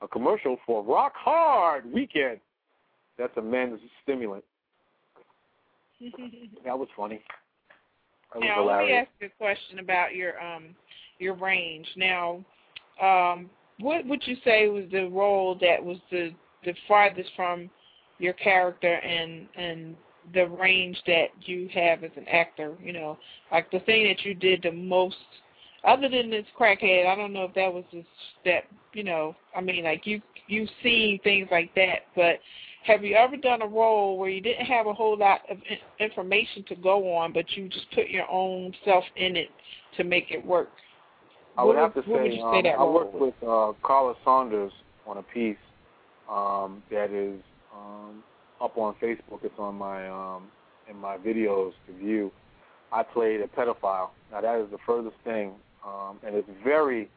a commercial for Rock Hard Weekend. That's a men's stimulant. That was funny. That was now, hilarious. Let me ask you a question about your um your range. Now, um, what would you say was the role that was the, the farthest from your character and and the range that you have as an actor? You know, like the thing that you did the most, other than this crackhead. I don't know if that was just that. You know, I mean, like you you've seen things like that, but. Have you ever done a role where you didn't have a whole lot of information to go on, but you just put your own self in it to make it work? I would what, have to say, say um, I worked with, with uh, Carla Saunders on a piece um, that is um, up on Facebook. It's on my um, in my videos to view. I played a pedophile. Now, that is the furthest thing, um, and it's very,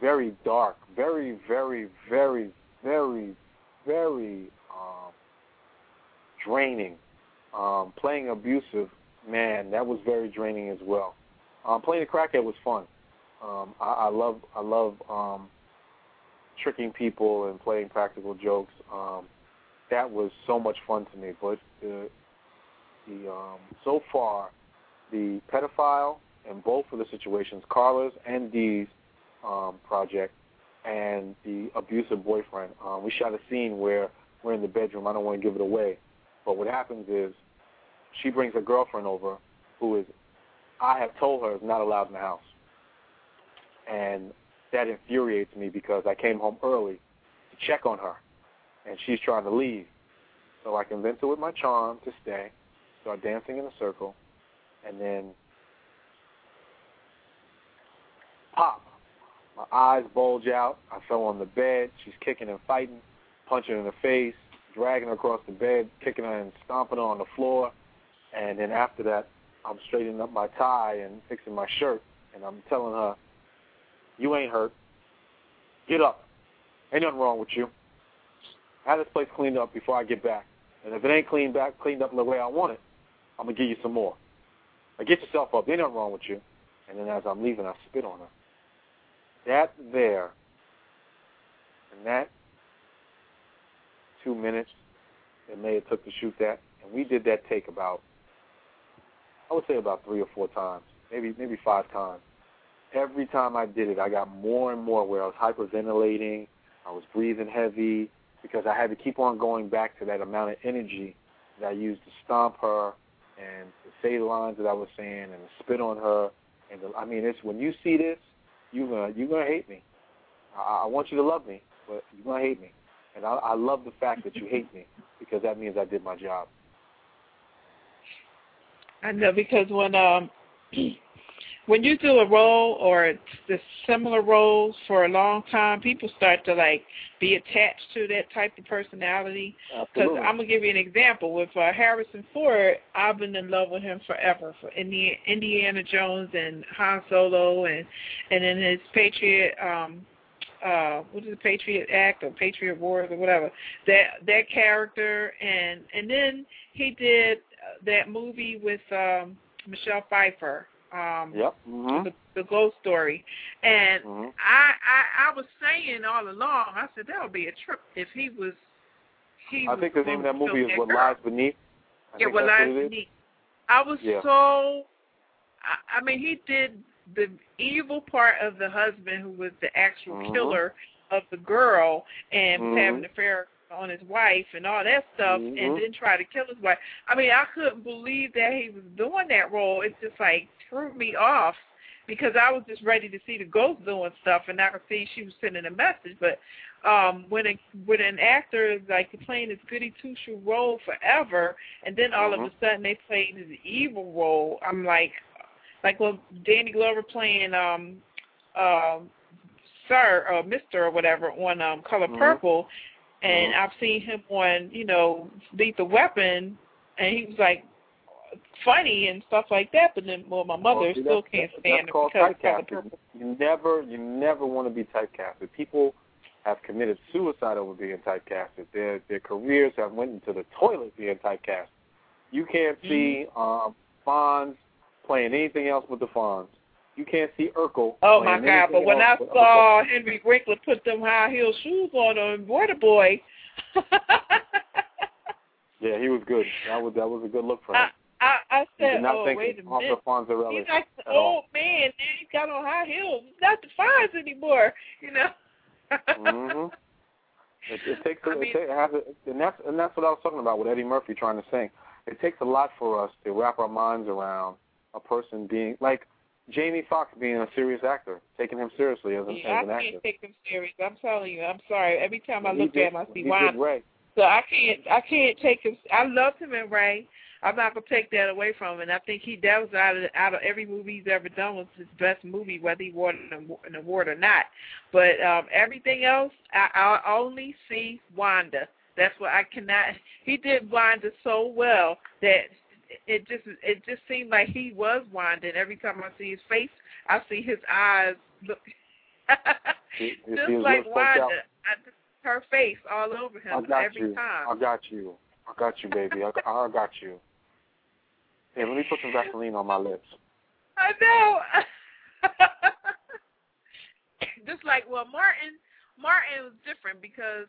very dark, very, very, very, very, very um, draining. Um, playing abusive, man, that was very draining as well. Um, playing a crackhead was fun. Um, I, I love I love um, tricking people and playing practical jokes. Um, that was so much fun to me. But the, the um, so far, the pedophile and both of the situations, Carla's and Dee's um, project, and the abusive boyfriend. Um, we shot a scene where we're in the bedroom. I don't want to give it away. But what happens is she brings her girlfriend over, who is, I have told her, is not allowed in the house. And that infuriates me because I came home early to check on her, and she's trying to leave. So I convince her with my charm to stay, start dancing in a circle, and then pop. My eyes bulge out. I fell on the bed. She's kicking and fighting, punching her in the face, dragging her across the bed, kicking her and stomping her on the floor. And then after that, I'm straightening up my tie and fixing my shirt, and I'm telling her, you ain't hurt. Get up. Ain't nothing wrong with you. Have this place cleaned up before I get back. And if it ain't cleaned back, cleaned up the way I want it, I'm going to give you some more. Now get yourself up. Ain't nothing wrong with you. And then as I'm leaving, I spit on her. That there, and that two minutes it may have took to shoot that, and we did that take about, I would say about three or four times, maybe maybe five times. Every time I did it, I got more and more where I was hyperventilating, I was breathing heavy, because I had to keep on going back to that amount of energy that I used to stomp her and to say the lines that I was saying and to spit on her. And the, I mean, it's when you see this, You're gonna, you're gonna hate me. I, I want you to love me, but you're gonna hate me. And I, I love the fact that you hate me because that means I did my job. I know, because when um when you do a role or the similar roles for a long time, people start to like be attached to that type of personality. Because I'm gonna give you an example with uh, Harrison Ford. I've been in love with him forever for Indiana Jones and Han Solo, and and in his Patriot, um, uh, what is it, Patriot Act or Patriot Wars or whatever, that that character, and and then he did that movie with um, Michelle Pfeiffer. Um, yep. Mm-hmm. The, the Ghost Story. And mm-hmm. I, I I was saying all along, I said that would be a trip if he was. He I was think the name of that movie is What Lies Beneath. I yeah, What Lies what Beneath. I was yeah. so. I, I mean, he did the evil part of the husband who was the actual mm-hmm. killer of the girl and mm-hmm. having an affair on his wife and all that stuff, mm-hmm. and then try to kill his wife. I mean, I couldn't believe that he was doing that role. It just like threw me off because I was just ready to see the ghost doing stuff, and I could see she was sending a message. But um, when a, when an actor is like playing this goody two-shoe role forever, and then all mm-hmm. of a sudden they played this evil role, I'm like, like well, Danny Glover playing um, uh, Sir or Mister or whatever on um, Color mm-hmm. Purple. And I've seen him on, you know, Lethal Weapon, and he was, like, funny and stuff like that. But then, well, my mother well, see, still can't stand him because of Color Purple. You never, you never want to be typecasted. People have committed suicide over being typecasted. Their their careers have went into the toilet being typecasted. You can't see mm-hmm. um, Fonz playing anything else but the Fonz. You can't see Urkel. Oh, my God, but when I saw Henry Winkler put them high-heel shoes on on Border Boy. Yeah, he was good. That was that was a good look for him. I, I, I said, oh, wait a minute. He's like the old man. Now he's got on high heels. He's not the Fonz anymore, you know. mm-hmm. It, it takes a, I mean, it has a, and, that's, and that's what I was talking about with Eddie Murphy trying to sing. It takes a lot for us to wrap our minds around a person being, like, Jamie Foxx being a serious actor, taking him seriously as, a, yeah, as an actor. I can't take him serious. I'm telling you. I'm sorry. Every time I look did, at him, I see why. So I can't. I can't take him. I loved him in Ray. I'm not gonna take that away from him. And I think he that was out of out of every movie he's ever done was his best movie, whether he won an award or not. But um, everything else, I, I only see Wanda. That's what I cannot. He did Wanda so well that. It just it just seemed like he was wandering. Every time I see his face, I see his eyes look just like Wanda. I just, her face all over him I got every you. time. I got you. I got you, baby. I, I got you. Hey, let me put some Vaseline on my lips. I know. Just like, well, Martin, Martin was different because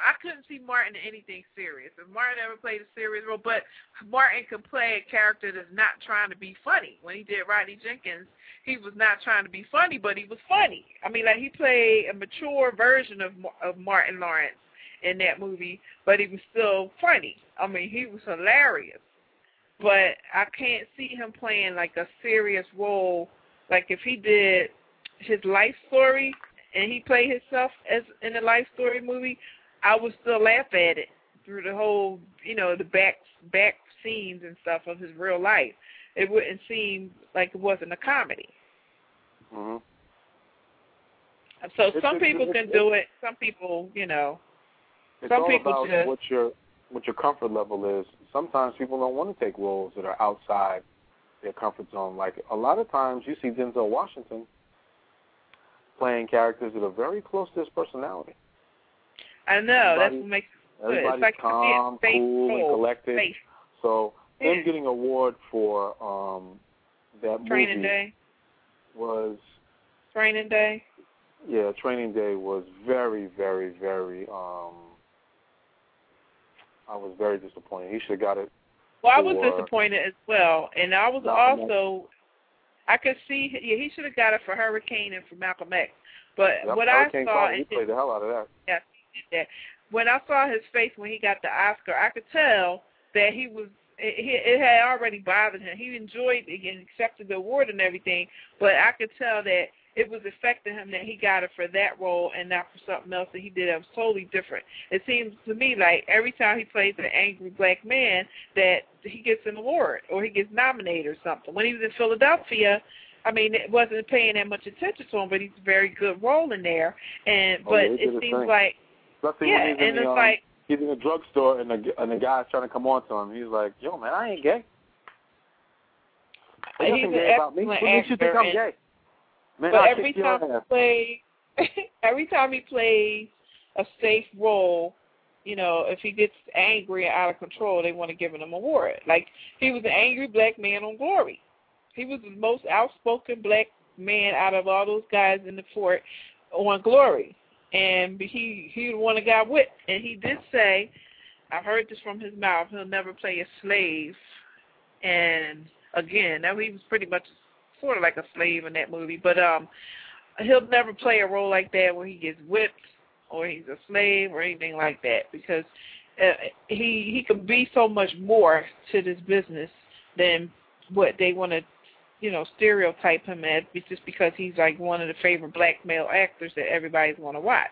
I couldn't see Martin in anything serious. If Martin ever played a serious role, but Martin could play a character that's not trying to be funny. When he did Rodney Jenkins, he was not trying to be funny, but he was funny. I mean, like, he played a mature version of of Martin Lawrence in that movie, but he was still funny. I mean, he was hilarious. But I can't see him playing, like, a serious role. Like, if he did his life story and he played himself as in the life story movie, I would still laugh at it through the whole, you know, the back back scenes and stuff of his real life. It wouldn't seem like it wasn't a comedy. Mm-hmm. So it's, some it's, people it's, can it's, do it. Some people, you know, it's some all people about just, what your what your comfort level is. Sometimes people don't want to take roles that are outside their comfort zone. Like a lot of times, you see Denzel Washington playing characters that are very close to his personality. I know. Everybody, that's what makes it good. Everybody's like calm, cool, cool, and collected. Safe. So yeah. Him getting an award for um, that Training movie Day. was... Training Day? Yeah, Training Day was very, very, very... Um, I was very disappointed. He should have got it. Well, I was disappointed as well. And I was Malcolm also... X. I could see... Yeah, he should have got it for Hurricane and for Malcolm X. But yeah, what Hurricane I saw... Hurricane, he played the hell out of that. Yeah. That when I saw his face when he got the Oscar, I could tell that he was it, it had already bothered him. He enjoyed it and accepted the award and everything, but I could tell that it was affecting him that he got it for that role and not for something else that he did that was totally different. It seems to me like every time he plays an angry black man that he gets an award or he gets nominated or something. When he was in Philadelphia, I mean, it wasn't paying that much attention to him, but he's a very good role in there. And but oh, it seems like Especially yeah, when he's, and in the, um, like, he's in a drugstore and the, and the guy's trying to come on to him. He's like, yo, man, I ain't gay. There's nothing gay about me. Who makes you think I'm gay? Man, but every time, he play, every time he plays a safe role, you know, if he gets angry and out of control, they want to give him an award. Like, he was an angry black man on Glory. He was the most outspoken black man out of all those guys in the fort on Glory. And he, he won a guy with. And he did say, I heard this from his mouth, he'll never play a slave. And, again, now he was pretty much sort of like a slave in that movie. But um, he'll never play a role like that where he gets whipped or he's a slave or anything like that, because uh, he he can be so much more to this business than what they want to, you know, stereotype him as, just because he's like one of the favorite black male actors that everybody's going to watch.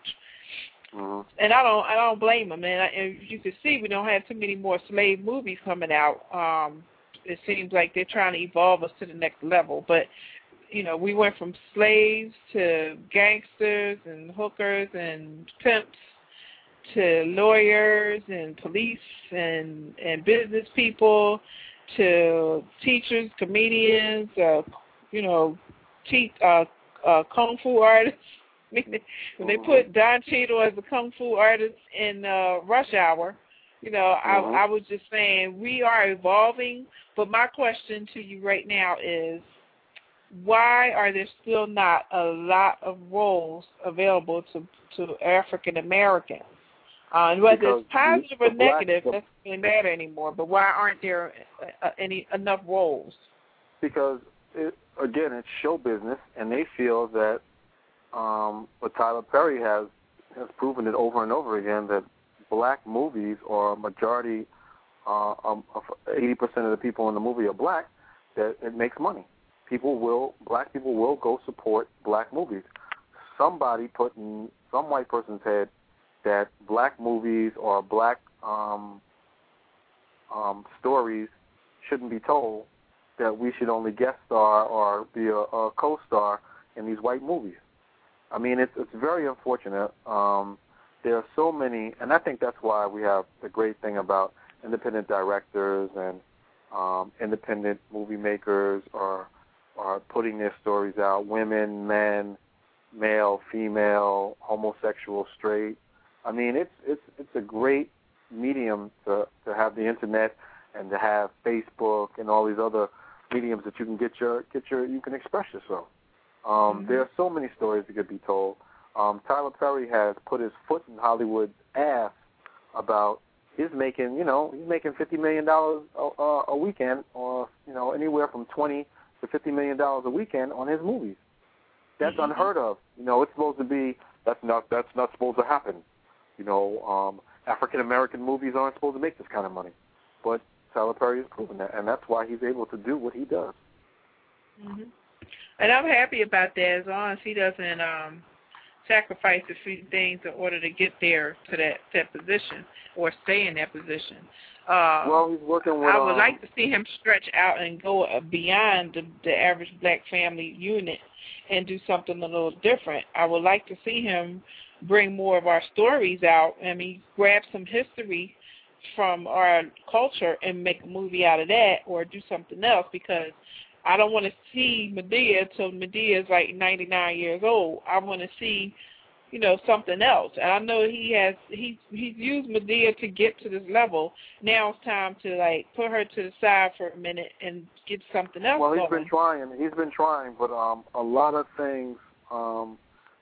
Mm-hmm. And I don't I don't blame him. And, I, and you can see we don't have too many more slave movies coming out. Um, it seems like they're trying to evolve us to the next level. But, you know, we went from slaves to gangsters and hookers and pimps to lawyers and police and, and business people to teachers, comedians, uh, you know, cheat, uh, uh, kung fu artists. I mean, when they put Don Cheadle as a kung fu artist in uh, Rush Hour, you know, mm-hmm. I, I was just saying we are evolving. But my question to you right now is, why are there still not a lot of roles available to to African Americans? Uh, and whether because it's positive or negative, black, doesn't really matter anymore. But why aren't there uh, any enough roles? Because, it, again, it's show business, and they feel that um, what Tyler Perry has has proven it over and over again, that black movies are a majority, uh, um, eighty percent of the people in the movie are black, that it makes money. People will, black people will go support black movies. Somebody put in some white person's head that black movies or black um, um, stories shouldn't be told, that we should only guest star or be a, a co-star in these white movies. I mean, it's, it's very unfortunate. Um, there are so many, and I think that's why we have the great thing about independent directors and um, independent movie makers are, are putting their stories out, women, men, male, female, homosexual, straight. I mean, it's it's it's a great medium to, to have the internet and to have Facebook and all these other mediums that you can get your get your you can express yourself. Um, mm-hmm. There are so many stories that could be told. Um, Tyler Perry has put his foot in Hollywood's ass about he's making you know he's making fifty million dollars a, a weekend, or you know anywhere from twenty to fifty million dollars a weekend on his movies. That's mm-hmm. unheard of. You know, it's supposed to be that's not that's not supposed to happen. You know, um, African-American movies aren't supposed to make this kind of money. But Tyler Perry has proven that, and that's why he's able to do what he does. Mm-hmm. And I'm happy about that, as long as he doesn't um, sacrifice a few things in order to get there to that, that position or stay in that position. Um, well, he's working with... I would um, like to see him stretch out and go beyond the, the average black family unit and do something a little different. I would like to see him bring more of our stories out. I mean, grab some history from our culture and make a movie out of that, or do something else, because I don't want to see Medea till Medea's like ninety-nine years old. I want to see, you know, something else. And I know he has, he, he's used Medea to get to this level. Now it's time to, like, put her to the side for a minute and get something else Well, he's going. been trying. He's been trying, but um, a lot of things... Um,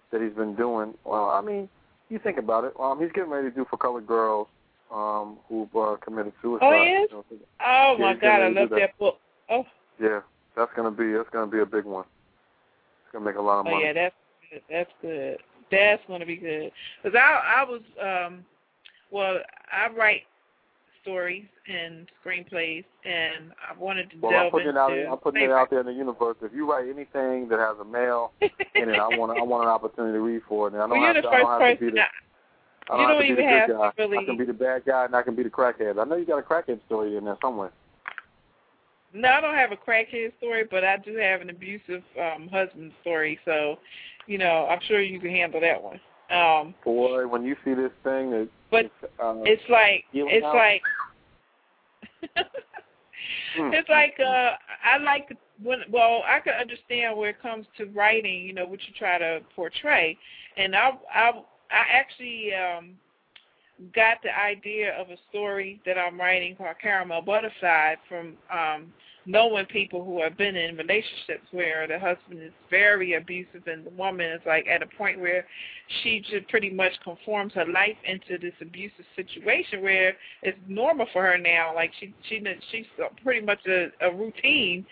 that he's been doing. Well, I mean, you think about it. Um, he's getting ready to do For Colored Girls um, who uh, committed suicide. Oh, yes? You know, oh yeah, my God, I love that. that book. Oh. Yeah, that's gonna be that's gonna be a big one. It's gonna make a lot of oh, money. Oh yeah, that's good. that's good. That's gonna be good. Cause I I was um, well I write stories and screenplays, and I wanted to well, delve I'm into. Out, I'm putting it out there in the universe. If you write anything that has a male in it, I want I want an opportunity to read for it. And I don't well, have to, I don't have to be the. I don't have to be the good guy. Really... I can be the bad guy, and I can be the crackhead. I know you got a crackhead story in there somewhere. No, I don't have a crackhead story, but I do have an abusive um, husband story. So, you know, I'm sure you can handle that one. Um, Boy, when you see this thing, it, but it's, uh, it's like it's out. like it's like uh, I like when well I can understand where it comes to writing, you know, what you try to portray, and I I I actually um, got the idea of a story that I'm writing called Caramel Butterfly from um, knowing people who have been in relationships where the husband is very abusive and the woman is like at a point where she just pretty much conforms her life into this abusive situation where it's normal for her now. Like she she she's pretty much a, a routine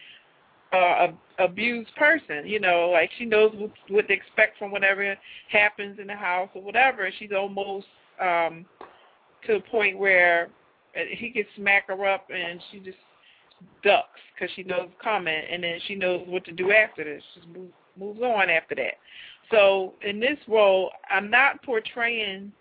uh, abused person, you know, like she knows what, what to expect from whatever happens in the house or whatever. She's almost um, to a point where he can smack her up and she just ducks because she knows it's coming, and then she knows what to do after this. She moves, moves on after that. So in this role, I'm not portraying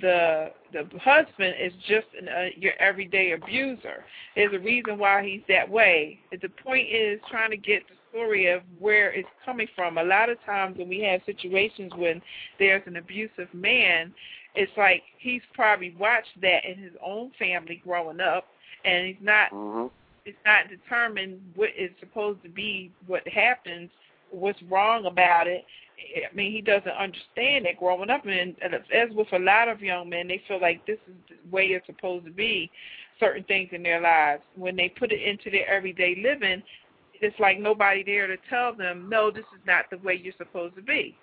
the the husband as just an, uh, your everyday abuser. There's a reason why he's that way. The point is trying to get the story of where it's coming from. A lot of times when we have situations when there's an abusive man, it's like he's probably watched that in his own family growing up, and he's not mm-hmm. it's not determined what is supposed to be, what happens, what's wrong about it. I mean, he doesn't understand it growing up. And as with a lot of young men, they feel like this is the way it's supposed to be, certain things in their lives. When they put it into their everyday living, it's like nobody there to tell them, no, this is not the way you're supposed to be.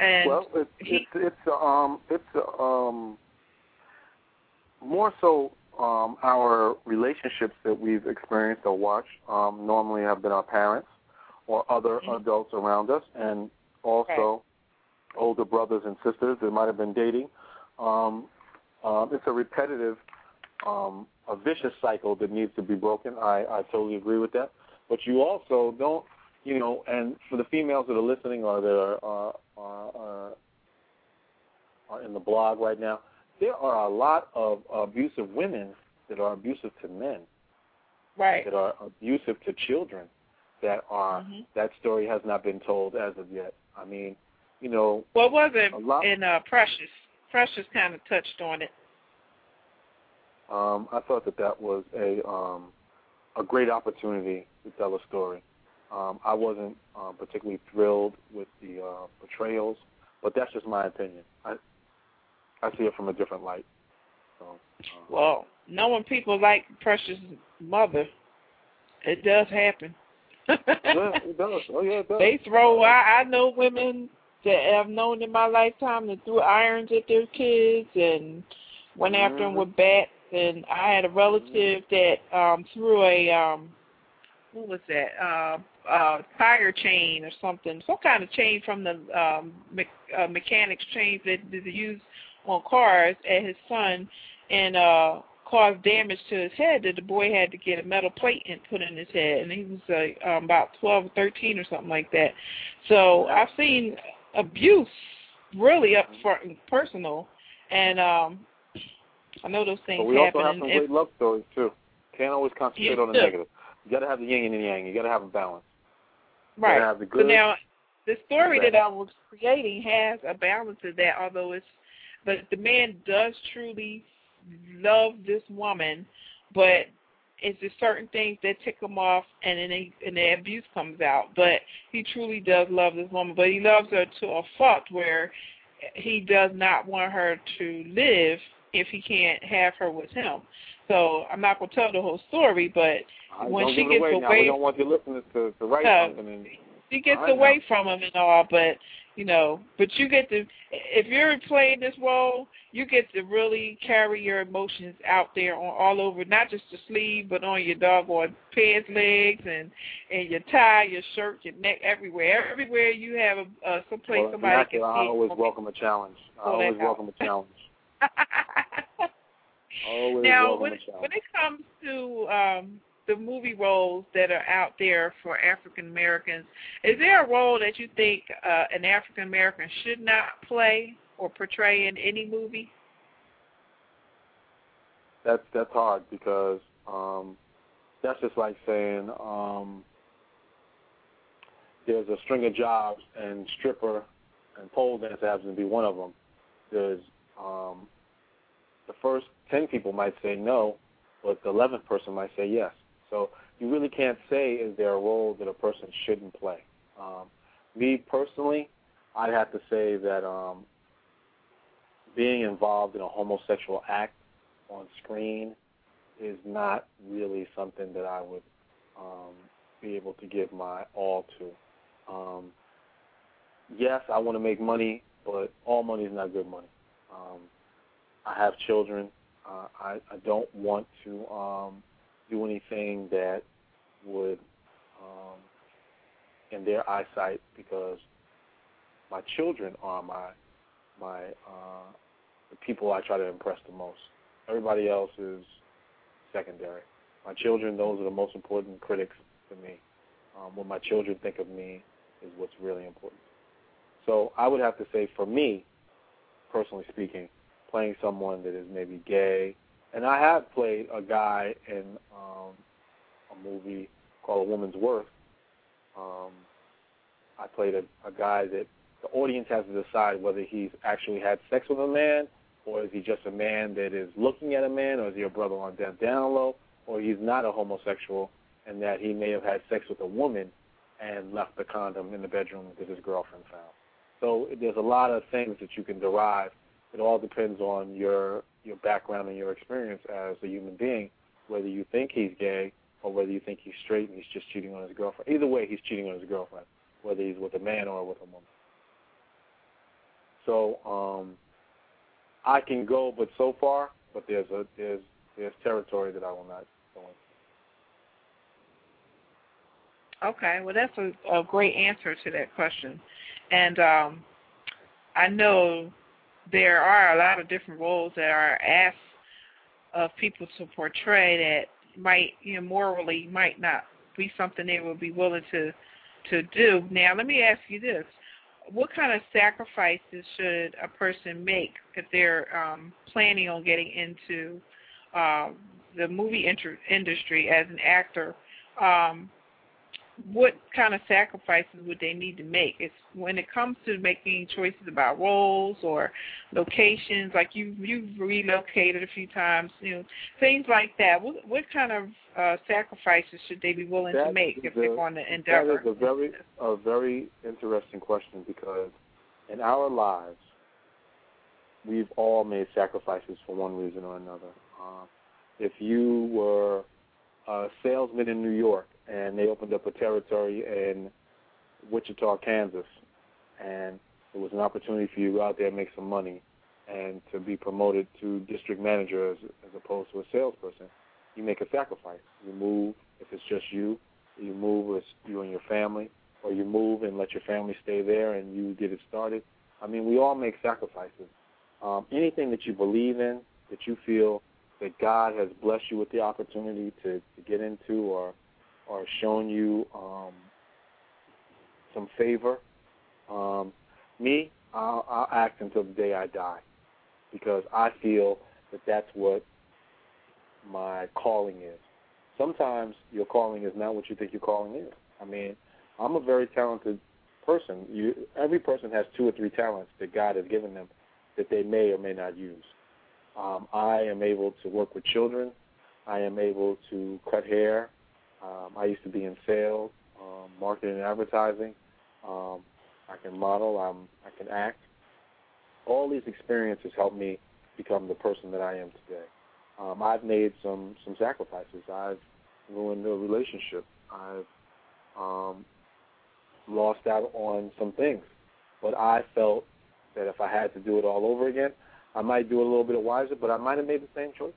And well, it's he, it's, it's um it's um more so um our relationships that we've experienced or watched um normally have been our parents or other mm-hmm. adults around us, and also okay. older brothers and sisters that might have been dating. Um, um it's a repetitive, um a vicious cycle that needs to be broken. I I totally agree with that. But you also don't. You know, and for the females that are listening or that are, are, are, are in the blog right now, there are a lot of abusive women that are abusive to men, right? That are abusive to children. That are mm-hmm. that story has not been told as of yet. I mean, you know, what was it? And uh, Precious, Precious kind of touched on it. Um, I thought that that was a um, a great opportunity to tell a story. Um, I wasn't um, particularly thrilled with the uh, portrayals, but that's just my opinion. I I see it from a different light. So, um, well, knowing people like Precious' mother, it does happen. Yeah, it does. Oh, yeah, it does. They throw, I, I know women that I've known in my lifetime that threw irons at their kids and went mm-hmm. after them with bats. And I had a relative mm-hmm. that um, threw a, um, what was that, uh, uh, tire chain or something, some kind of chain from the um, me- uh, mechanics chain that they use on cars at his son, and uh, caused damage to his head that the boy had to get a metal plate and put in his head, and he was uh, um, about twelve or thirteen or something like that. So I've seen abuse really up front and personal, and um, I know those things happen. But we happen. also have some if, great love stories, too. Can't always concentrate on the too. negative. You got to have the yin and the yang. You got to have a balance. Right. You got to have the good. So now, the story that I was creating has a balance of that, although it's, but the man does truly love this woman, but it's just certain things that tick him off, and then they, and the abuse comes out. But he truly does love this woman, but he loves her to a fault where he does not want her to live if he can't have her with him. So I'm not going to tell the whole story, but I when she gets away, away we don't want your listeners to, to write no, something. And, she gets I away know. from him and all, but you know, but you get to, if you're playing this role, you get to really carry your emotions out there on all over, not just the sleeve, but on your doggone pants legs and and your tie, your shirt, your neck, everywhere, everywhere you have a uh, someplace well, somebody can see. I always welcome a challenge. I always welcome a challenge. Always now, when, when it comes to um, the movie roles that are out there for African Americans, is there a role that you think uh, an African American should not play or portray in any movie? That's that's hard because um, that's just like saying um, there's a string of jobs and stripper and pole dance happens to be one of them. There's um, the first ten people might say no, but the eleventh person might say yes. So you really can't say is there a role that a person shouldn't play. Um, me personally, I'd have to say that um, being involved in a homosexual act on screen is not really something that I would um, be able to give my all to. Um, yes, I want to make money, but all money is not good money. Um, I have children. Uh, I, I don't want to um, do anything that would, um, in their eyesight, because my children are my my uh, the people I try to impress the most. Everybody else is secondary. My children, those are the most important critics to me. Um, what my children think of me is what's really important. So I would have to say, for me, personally speaking, playing someone that is maybe gay, and I have played a guy in um, a movie called A Woman's Worth. Um, I played a, a guy that the audience has to decide whether he's actually had sex with a man, or is he just a man that is looking at a man, or is he a brother on down, down low, or he's not a homosexual, and that he may have had sex with a woman and left the condom in the bedroom that his girlfriend found. So there's a lot of things that you can derive. It all depends on your your background and your experience as a human being, whether you think he's gay or whether you think he's straight and he's just cheating on his girlfriend. Either way, he's cheating on his girlfriend, whether he's with a man or with a woman. So um, I can go, but so far, but there's a there's there's territory that I will not go into. Okay, well, that's a, a great answer to that question, and um, I know there are a lot of different roles that are asked of people to portray that might, you know, morally might not be something they would be willing to to do. Now, let me ask you this. What kind of sacrifices should a person make if they're um, planning on getting into um, the movie inter- industry as an actor? Um, what kind of sacrifices would they need to make? It's when it comes to making choices about roles or locations, like you, you've relocated a few times, you know, things like that. What, what kind of uh, sacrifices should they be willing that to make if a, they're going to endeavor? That is a very, a very interesting question, because in our lives, we've all made sacrifices for one reason or another. Uh, if you were a salesman in New York, and they opened up a territory in Wichita, Kansas, and it was an opportunity for you to go out there and make some money and to be promoted to district manager as, as opposed to a salesperson. You make a sacrifice. You move if it's just you. You move with you and your family, or you move and let your family stay there and you get it started. I mean, we all make sacrifices. Um, anything that you believe in, that you feel that God has blessed you with the opportunity to, to get into, or or shown you um, some favor. Um, me, I'll, I'll act until the day I die, because I feel that that's what my calling is. Sometimes your calling is not what you think your calling is. I mean, I'm a very talented person. You, every person has two or three talents that God has given them that they may or may not use. Um, I am able to work with children. I am able to cut hair. Um, I used to be in sales, um, marketing and advertising. Um, I can model. I'm, I can act. All these experiences helped me become the person that I am today. Um, I've made some, some sacrifices. I've ruined a relationship. I've um, lost out on some things. But I felt that if I had to do it all over again, I might do it a little bit wiser, but I might have made the same choices,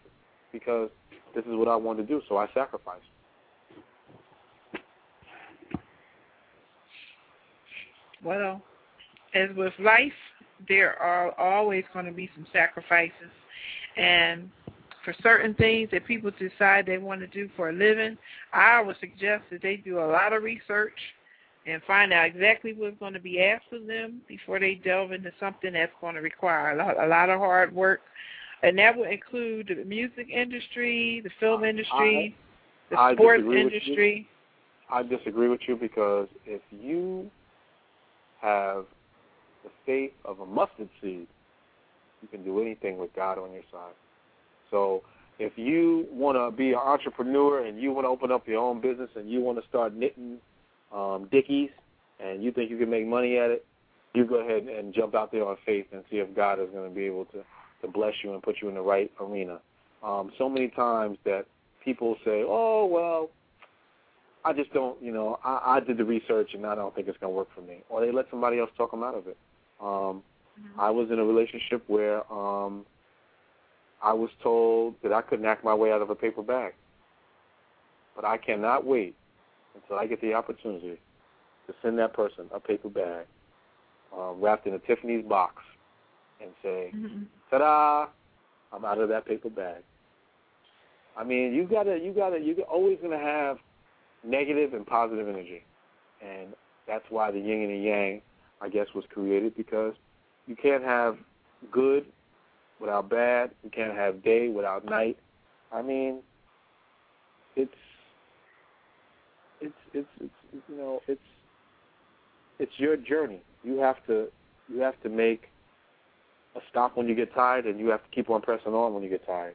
because this is what I wanted to do, so I sacrificed. Well, as with life, there are always going to be some sacrifices. And for certain things that people decide they want to do for a living, I would suggest that they do a lot of research and find out exactly what's going to be asked of them before they delve into something that's going to require a lot, a lot of hard work. And that would include the music industry, the film industry, I, the I sports industry. I disagree with you, because if you have the faith of a mustard seed, you can do anything with God on your side. So if you want to be an entrepreneur and you want to open up your own business and you want to start knitting um, dickies and you think you can make money at it, you go ahead and jump out there on faith and see if God is going to be able to, to bless you and put you in the right arena. Um, so many times that people say, oh, well, I just don't, you know, I, I did the research and I don't think it's going to work for me. Or they let somebody else talk them out of it. Um, mm-hmm. I was in a relationship where um, I was told that I couldn't act my way out of a paper bag. But I cannot wait until I get the opportunity to send that person a paper bag uh, wrapped in a Tiffany's box and say, mm-hmm. ta-da, I'm out of that paper bag. I mean, you gotta, you gotta, you're always going to have negative and positive energy. And that's why the yin and the yang, I guess, was created, because you can't have good without bad. You can't have day without night. I mean, it's, it's, it's, it's you know, it's, it's your journey. You have to, you have to make a stop when you get tired, and you have to keep on pressing on when you get tired.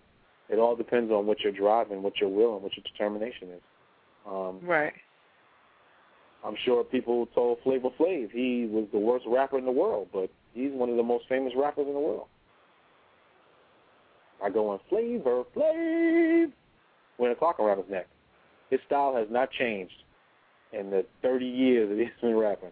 It all depends on what your drive and what your will and what your determination is. Um, right. I'm sure people told Flavor Flav he was the worst rapper in the world, but he's one of the most famous rappers in the world. I go on Flavor Flav, with a clock around his neck. His style has not changed in the thirty years that he's been rapping.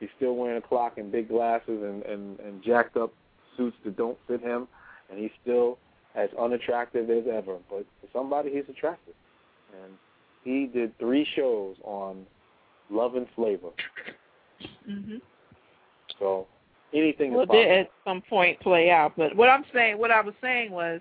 He's still wearing a clock and big glasses and, and, and jacked up suits that don't fit him, and he's still as unattractive as ever. But for somebody, he's attractive. And he did three shows on Love and Flavor. Mm-hmm. So anything is possible. Well, it did at some point play out. But what I'm saying, what I was saying was,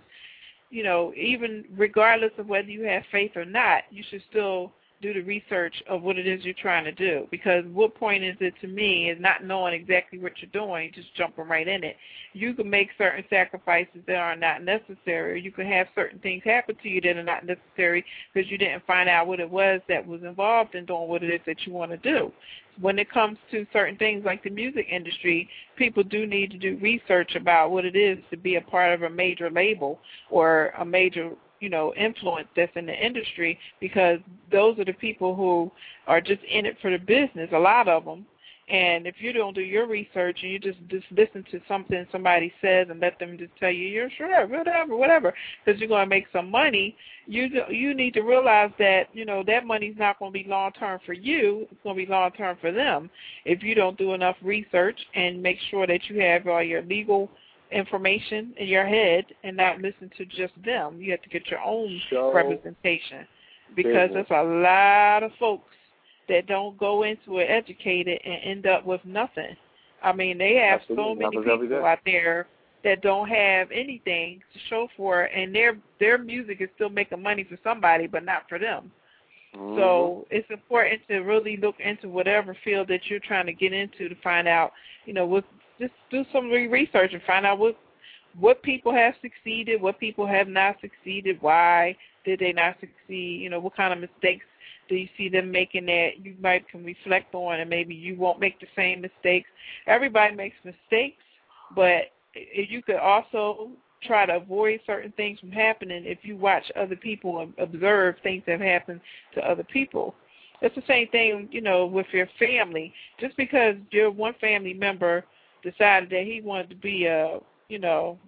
you know, even regardless of whether you have faith or not, you should still do the research of what it is you're trying to do. Because what point is it to me is not knowing exactly what you're doing, just jumping right in it. You can make certain sacrifices that are not necessary. You can have certain things happen to you that are not necessary because you didn't find out what it was that was involved in doing what it is that you want to do. When it comes to certain things like the music industry, people do need to do research about what it is to be a part of a major label or a major, you know, influence that's in the industry, because those are the people who are just in it for the business, a lot of them. And if you don't do your research and you just, just listen to something somebody says and let them just tell you, you're sure, whatever, whatever, because you're going to make some money, you you need to realize that, you know, that money's not going to be long-term for you. It's going to be long-term for them if you don't do enough research and make sure that you have all your legal information in your head and not listen to just them. You have to get your own so representation, because business. There's a lot of folks that don't go into it educated and end up with nothing. I mean, they have Absolutely. so many Numbers people out there that don't have anything to show for it, and their their music is still making money for somebody but not for them. Mm-hmm. So it's important to really look into whatever field that you're trying to get into to find out, you know, what's just do some research and find out what what people have succeeded, what people have not succeeded, why did they not succeed, you know, what kind of mistakes do you see them making that you might can reflect on, and maybe you won't make the same mistakes. Everybody makes mistakes, but you could also try to avoid certain things from happening if you watch other people and observe things that have happened to other people. It's the same thing, you know, with your family. Just because you're one family member decided that he wanted to be a, you know,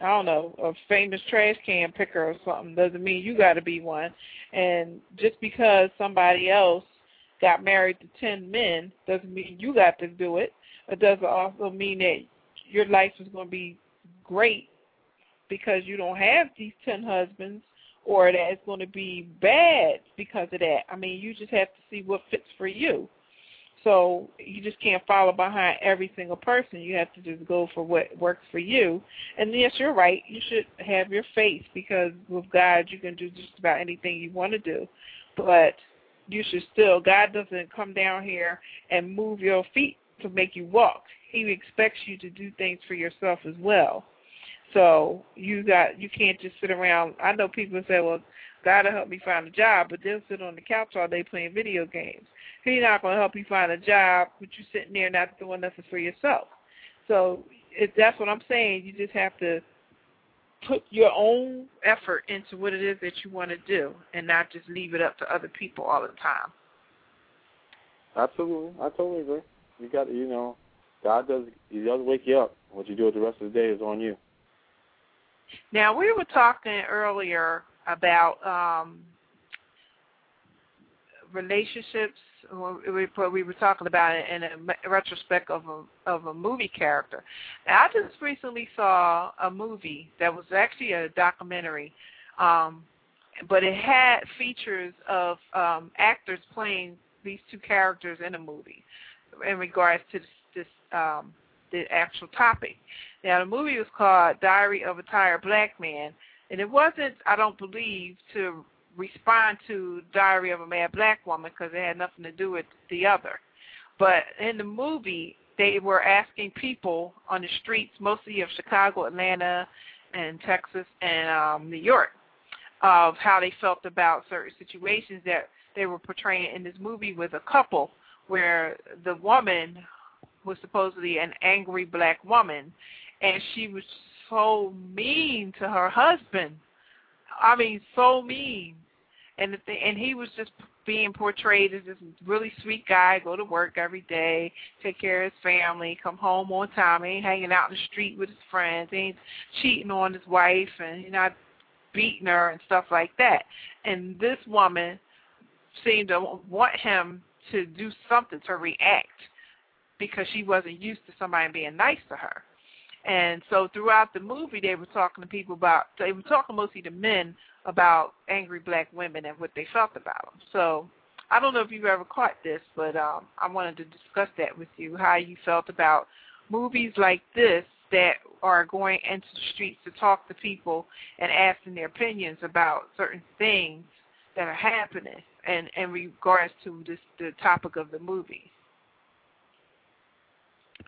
I don't know, a famous trash can picker or something, doesn't mean you got to be one. And just because somebody else got married to ten men doesn't mean you got to do it. It doesn't also mean that your life is going to be great because you don't have these ten husbands, or that it's going to be bad because of that. I mean, you just have to see what fits for you. So you just can't follow behind every single person. You have to just go for what works for you. And yes, you're right. You should have your faith, because with God you can do just about anything you want to do. But you should still, God doesn't come down here and move your feet to make you walk. He expects you to do things for yourself as well. So you got, you can't just sit around. I know people say, well, God will help me find a job, but they'll sit on the couch all day playing video games. He's not going to help you find a job, but you're sitting there not doing nothing for yourself. So if that's what I'm saying. You just have to put your own effort into what it is that you want to do and not just leave it up to other people all the time. Absolutely. I totally agree. You got, you know, God does, he does wake you up. What you do with the rest of the day is on you. Now, we were talking earlier about um, relationships. We were talking about it in a retrospect of a, of a movie character. Now, I just recently saw a movie that was actually a documentary, um, but it had features of um, actors playing these two characters in a movie in regards to this, this um, the actual topic. Now, the movie was called Diary of a Tired Black Man, and it wasn't, I don't believe, to respond to Diary of a Mad Black Woman because it had nothing to do with the other. But in the movie, they were asking people on the streets, mostly of Chicago, Atlanta, and Texas, and um, New York, of how they felt about certain situations that they were portraying in this movie with a couple where the woman was supposedly an angry black woman, and she was so mean to her husband. I mean, so mean. And the thing, and he was just being portrayed as this really sweet guy, go to work every day, take care of his family, come home on time, he ain't hanging out in the street with his friends, he ain't cheating on his wife, and he's not beating her and stuff like that. And this woman seemed to want him to do something, to react, because she wasn't used to somebody being nice to her. And so throughout the movie, they were talking to people about, they were talking mostly to men about angry black women and what they felt about them. So I don't know if you've ever caught this, but um, I wanted to discuss that with you, how you felt about movies like this that are going into the streets to talk to people and asking their opinions about certain things that are happening in, in regards to this, the topic of the movie.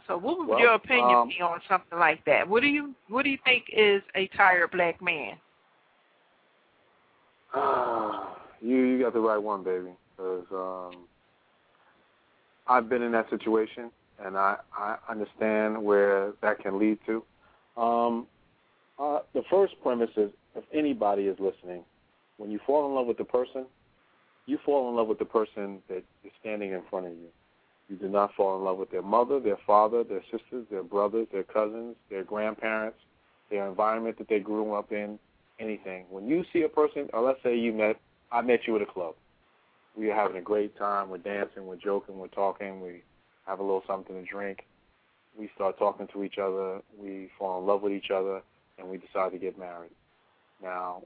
So what would well, your opinion um, be on something like that? What do you what do you think is a tired black man? Uh, you you got the right one, baby. Because um, I've been in that situation, and I, I understand where that can lead to. Um, uh, the first premise is, if anybody is listening, when you fall in love with the person, you fall in love with the person that is standing in front of you. You do not fall in love with their mother, their father, their sisters, their brothers, their cousins, their grandparents, their environment that they grew up in, anything. When you see a person, or let's say you met, I met you at a club. We are having a great time. We're dancing. We're joking. We're talking. We have a little something to drink. We start talking to each other. We fall in love with each other, and we decide to get married. Now,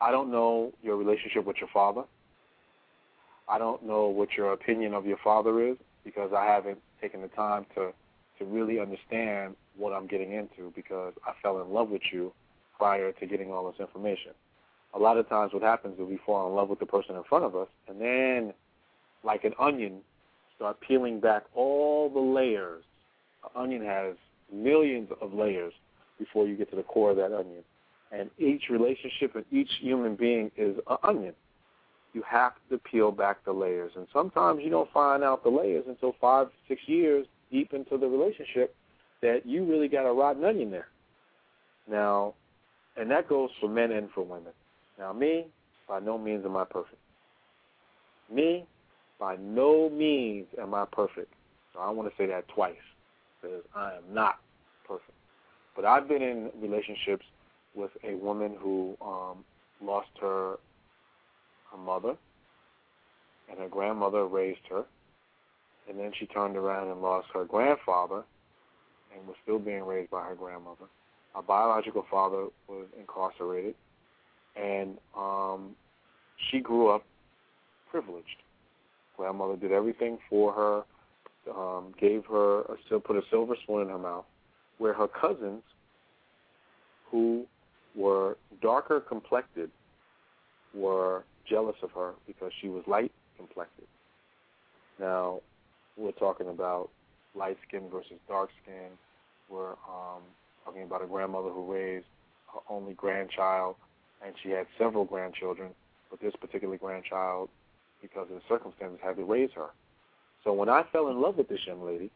I don't know your relationship with your father. I don't know what your opinion of your father is, because I haven't taken the time to, to really understand what I'm getting into, because I fell in love with you prior to getting all this information. A lot of times what happens is we fall in love with the person in front of us, and then, like an onion, start peeling back all the layers. An onion has millions of layers before you get to the core of that onion. And each relationship and each human being is an onion. You have to peel back the layers. And sometimes you don't find out the layers until five, six years deep into the relationship that you really got a rotten onion there. Now, and that goes for men and for women. Now, me, by no means am I perfect. Me, by no means am I perfect. So I want to say that twice, because I am not perfect. But I've been in relationships with a woman who um, lost her her mother, and her grandmother raised her, and then she turned around and lost her grandfather and was still being raised by her grandmother. Her biological father was incarcerated, and um, she grew up privileged. Grandmother did everything for her, um, gave her, a, put a silver spoon in her mouth, where her cousins, who were darker complected, were jealous of her because she was light-complected. Now, we're talking about light skin versus dark skin. We're um, talking about a grandmother who raised her only grandchild, and she had several grandchildren, but this particular grandchild, because of the circumstances, had to raise her. So when I fell in love with this young lady,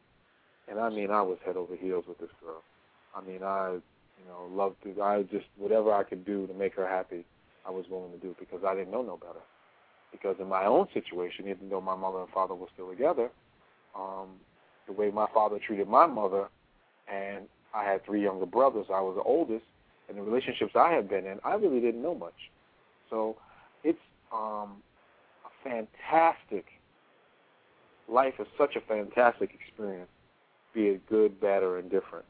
and I mean I was head over heels with this girl. I mean I, you know, loved her. I just, whatever I could do to make her happy, I was willing to do, because I didn't know no better. Because in my own situation, even though my mother and father were still together, um, the way my father treated my mother, and I had three younger brothers, I was the oldest, and the relationships I had been in, I really didn't know much. So it's um, a fantastic, life is such a fantastic experience, be it good, bad, or indifferent.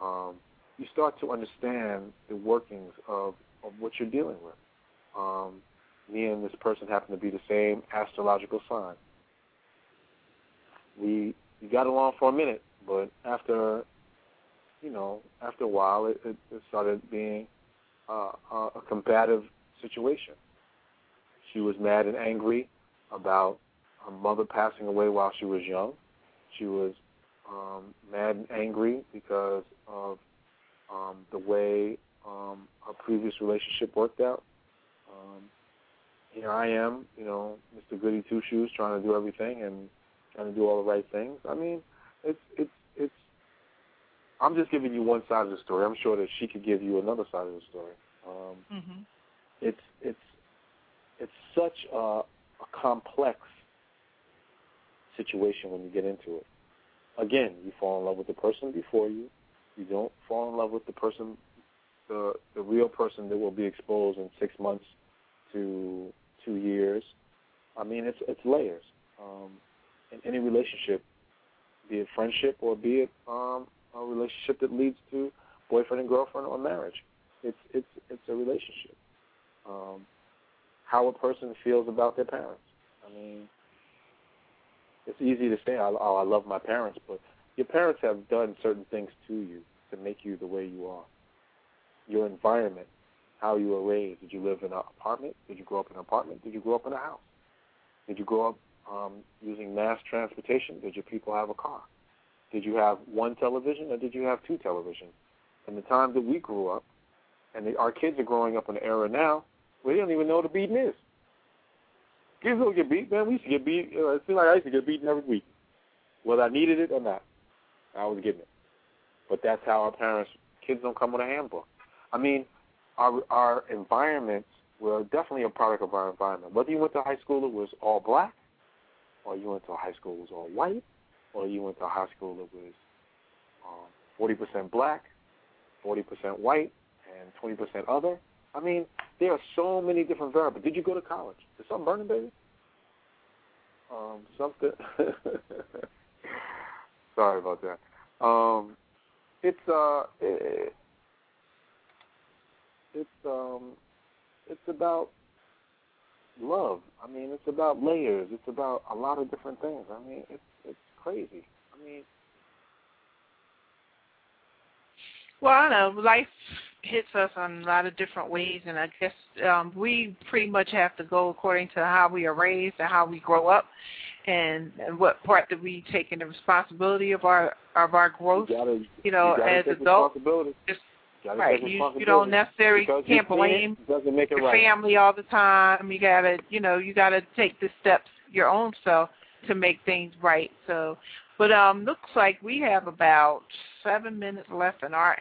Um, you start to understand the workings of, of what you're dealing with. Um, me and this person happen to be the same astrological sign. We, we got along for a minute, but after, you know, after a while, it, it, it started being uh, a combative situation. She was mad and angry about her mother passing away while she was young. She was um, mad and angry because of um, the way um, her previous relationship worked out. Um, here I am, you know, Mister Goody Two Shoes, trying to do everything and trying to do all the right things. I mean, it's it's it's. I'm just giving you one side of the story. I'm sure that she could give you another side of the story. Um, mm-hmm. It's it's it's such a, a complex situation when you get into it. Again, you fall in love with the person before you. You don't fall in love with the person, the the real person that will be exposed in six months to two years. I mean, it's it's layers. Um, in any relationship, be it friendship or be it um, a relationship that leads to boyfriend and girlfriend or marriage, it's it's it's a relationship. Um, how a person feels about their parents. I mean, it's easy to say, oh, I love my parents, but your parents have done certain things to you to make you the way you are. Your environment, how you were raised. Did you live in an apartment? Did you grow up in an apartment? Did you grow up in a house? Did you grow up um, using mass transportation? Did your people have a car? Did you have one television or did you have two televisions? In the time that we grew up, and the, our kids are growing up in an era now where they don't even know what a beating is. Kids don't get beat, man. We used to get beat. You know, it seemed like I used to get beaten every week. Whether I needed it or not, I was getting it. But that's how our parents, kids don't come with a handbook. I mean, our, our environments were definitely a product of our environment. Whether you went to high school that was all black, or you went to a high school that was all white, or you went to a high school that was um, forty percent black, forty percent white, and twenty percent other. I mean, there are so many different variables. Did you go to college? Is something burning, baby? Um, something. Sorry about that. Um, it's uh, it, it's um, it's about love. I mean, it's about layers. It's about a lot of different things. I mean, it's it's crazy. I mean. Well, I know life hits us in a lot of different ways, and I guess um, we pretty much have to go according to how we are raised and how we grow up, and, and what part that we take in the responsibility of our of our growth. You, gotta, you know, you as adults, just you right. You, you don't necessarily because can't blame it, make it your right. family all the time. You gotta, you know, you gotta take the steps your own self to make things right. So. But um, looks like we have about seven minutes left in our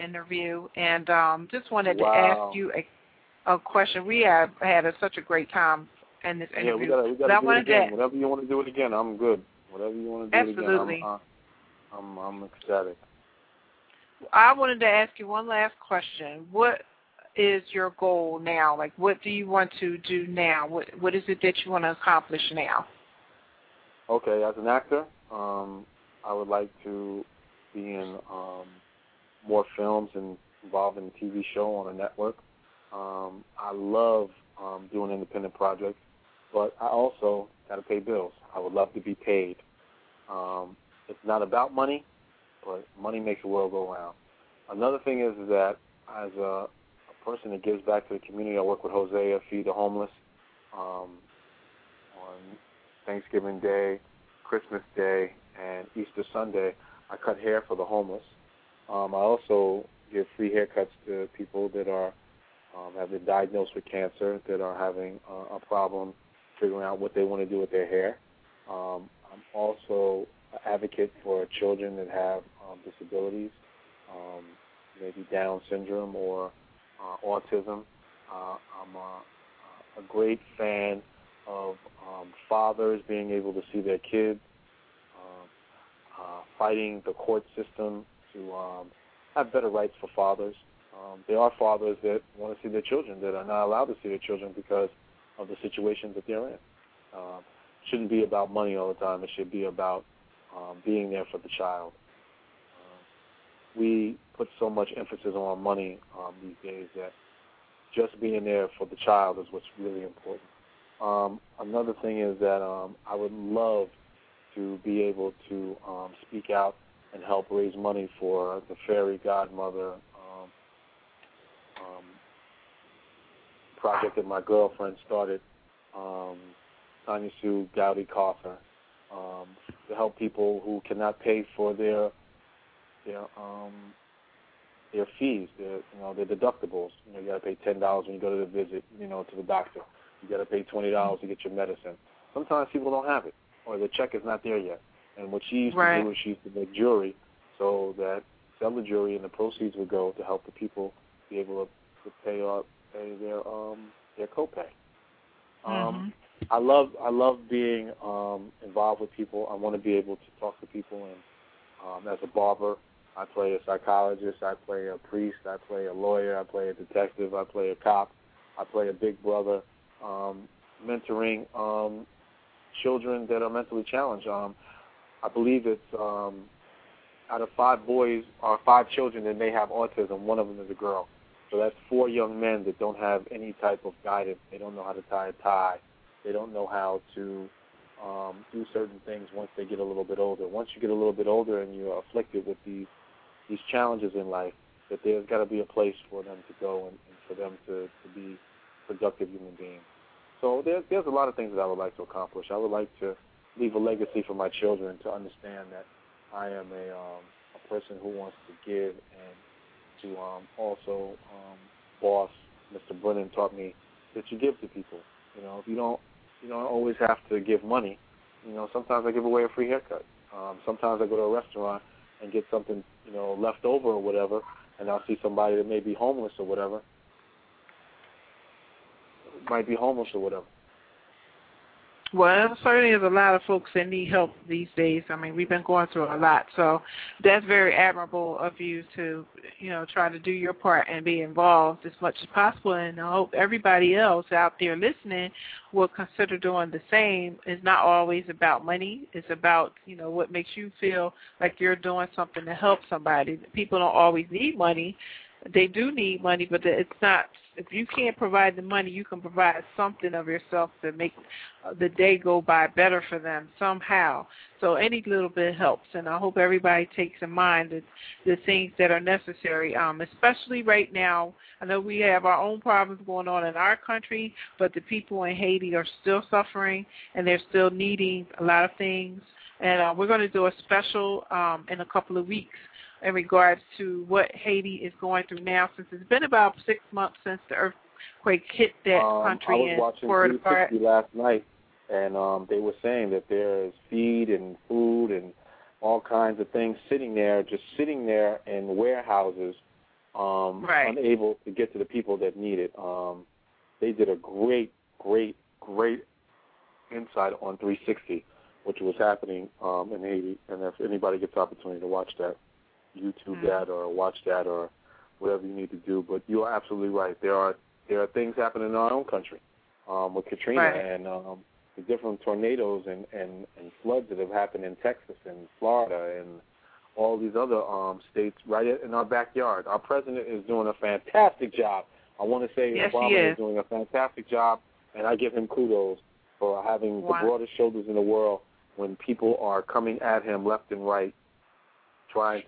interview, and um, just wanted wow. to ask you a, a question. We have had a, such a great time in this interview. Yeah, we gotta, we gotta do it again. To, Whatever you want to do it again, I'm good. Whatever you want to do absolutely. It again, I'm, I'm, I'm, I'm ecstatic. I wanted to ask you one last question. What is your goal now? Like, what do you want to do now? What What is it that you want to accomplish now? Okay, as an actor, Um, I would like to be in um, more films and involved in a T V show on a network. Um, I love um, doing independent projects, but I also got to pay bills. I would love to be paid. Um, it's not about money, but money makes the world go round. Another thing is that as a, a person that gives back to the community, I work with Hosea, Feed the Homeless, um, on Thanksgiving Day, Christmas Day, and Easter Sunday. I cut hair for the homeless. Um, I also give free haircuts to people that are um, have been diagnosed with cancer, that are having uh, a problem figuring out what they want to do with their hair. Um, I'm also an advocate for children that have um, disabilities, um, maybe Down syndrome or uh, autism. Uh, I'm a, a great fan of um, fathers being able to see their kids, uh, uh, fighting the court system to um, have better rights for fathers. Um, there are fathers that want to see their children that are not allowed to see their children because of the situations that they're in. Um, shouldn't be about money all the time. It should be about um, being there for the child. Um, we put so much emphasis on money um, these days that just being there for the child is what's really important. Um, another thing is that um, I would love to be able to um, speak out and help raise money for the fairy godmother um, um, project that my girlfriend started, um, Tanya Sue Gowdy Cawthon, um, to help people who cannot pay for their their um, their fees, their you know their deductibles. You know, you got to pay ten dollars when you go to the visit, you know, to the doctor. You got to pay twenty dollars to get your medicine. Sometimes people don't have it, or the check is not there yet. And what she used right. to do was she used to make jewelry so that sell the jewelry and the proceeds would go to help the people be able to pay up pay their um their copay. Mm-hmm. Um, I love I love being um, involved with people. I want to be able to talk to people. And um, as a barber, I play a psychologist. I play a priest. I play a lawyer. I play a detective. I play a cop. I play a big brother. Um, mentoring um, children that are mentally challenged. Um, I believe it's um, out of five boys or five children that may have autism, one of them is a girl. So that's four young men that don't have any type of guidance. They don't know how to tie a tie. They don't know how to um, do certain things once they get a little bit older. Once you get a little bit older and you're afflicted with these these challenges in life, that there's got to be a place for them to go and, and for them to, to be productive human beings. So there, there's a lot of things that I would like to accomplish. I would like to leave a legacy for my children to understand that I am a, um, a person who wants to give and to um, also um, boss. Mister Brennan taught me that you give to people. You know, if you don't, you don't always have to give money. You know, sometimes I give away a free haircut. Um, sometimes I go to a restaurant and get something, you know, left over or whatever, and I'll see somebody that may be homeless or whatever. Might be homeless or whatever. Well, certainly there's a lot of folks that need help these days. I mean, we've been going through a lot. So that's very admirable of you to, you know, try to do your part and be involved as much as possible. And I hope everybody else out there listening will consider doing the same. It's not always about money. It's about, you know, what makes you feel like you're doing something to help somebody. People don't always need money. They do need money, but it's not. If you can't provide the money, you can provide something of yourself to make the day go by better for them somehow. So any little bit helps, and I hope everybody takes in mind the, the things that are necessary, um, especially right now. I know we have our own problems going on in our country, but the people in Haiti are still suffering, and they're still needing a lot of things. And uh, we're going to do a special um, in a couple of weeks in regards to what Haiti is going through now, since it's been about six months since the earthquake hit that um, country. I was watching three sixty last night, and um, they were saying that there is feed and food and all kinds of things sitting there, just sitting there in warehouses, um, right. unable to get to the people that need it. Um, they did a great, great, great insight on three sixty, which was happening um, in Haiti, and if anybody gets the opportunity to watch that, YouTube that or watch that or whatever you need to do. But you are absolutely right. There are there are things happening in our own country um, with Katrina right. and um, the different tornadoes and, and, and floods that have happened in Texas and Florida and all these other um, states right in our backyard. Our president is doing a fantastic job. I want to say yes, Obama is. is doing a fantastic job, and I give him kudos for having wow. the broadest shoulders in the world when people are coming at him left and right.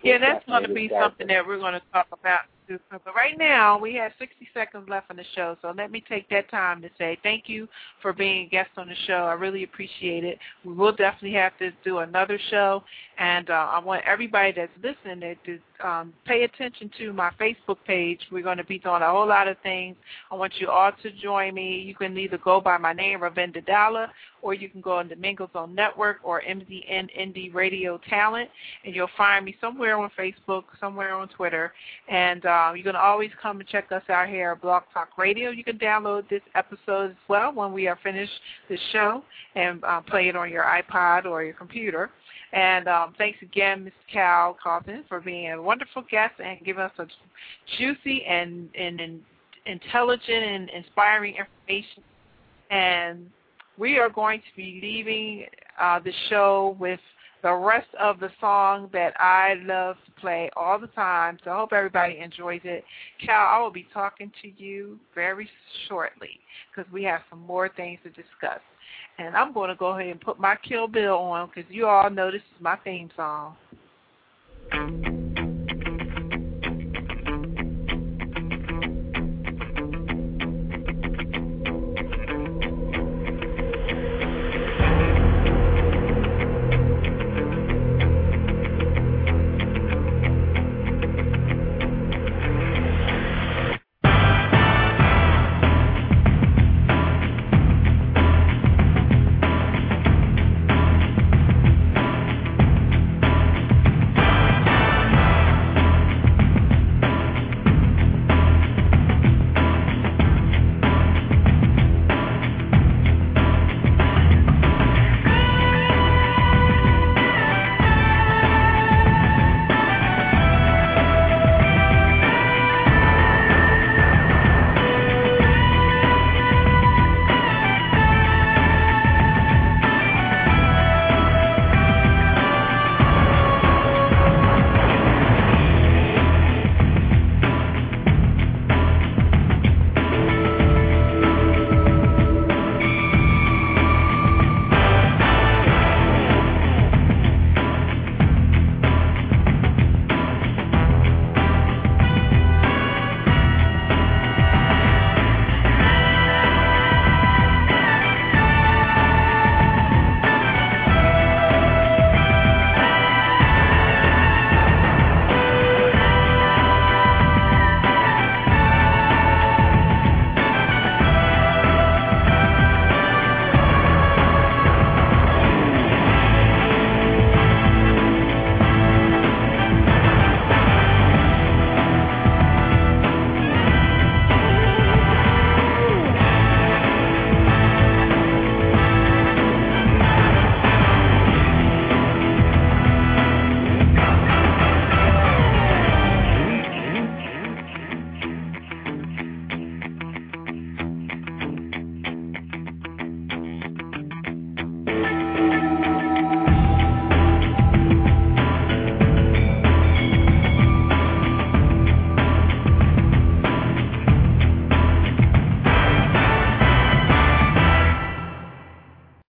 Yeah, that's going to be something that we're going to talk about too. But right now, we have sixty seconds left on the show, so let me take that time to say thank you for being a guest on the show. I really appreciate it. We will definitely have to do another show, and uh, I want everybody that's listening to um, pay attention to my Facebook page. We're going to be doing a whole lot of things. I want you all to join me. You can either go by my name, Ravinda Dalla, or you can go on the Mingle Zone Network or M Z N Indie Radio Talent, and you'll find me somewhere on Facebook, somewhere on Twitter. And uh, you can always come and check us out here at Blog Talk Radio. You can download this episode as well when we are finished the show and uh, play it on your iPod or your computer. And um, thanks again, Miz Kal Cauthen, for being a wonderful guest and giving us a juicy and, and, and intelligent and inspiring information. and we are going to be leaving uh, the show with the rest of the song that I love to play all the time, so I hope everybody enjoys it. Kal, I will be talking to you very shortly because we have some more things to discuss. And I'm going to go ahead and put my Kill Bill on because you all know this is my theme song.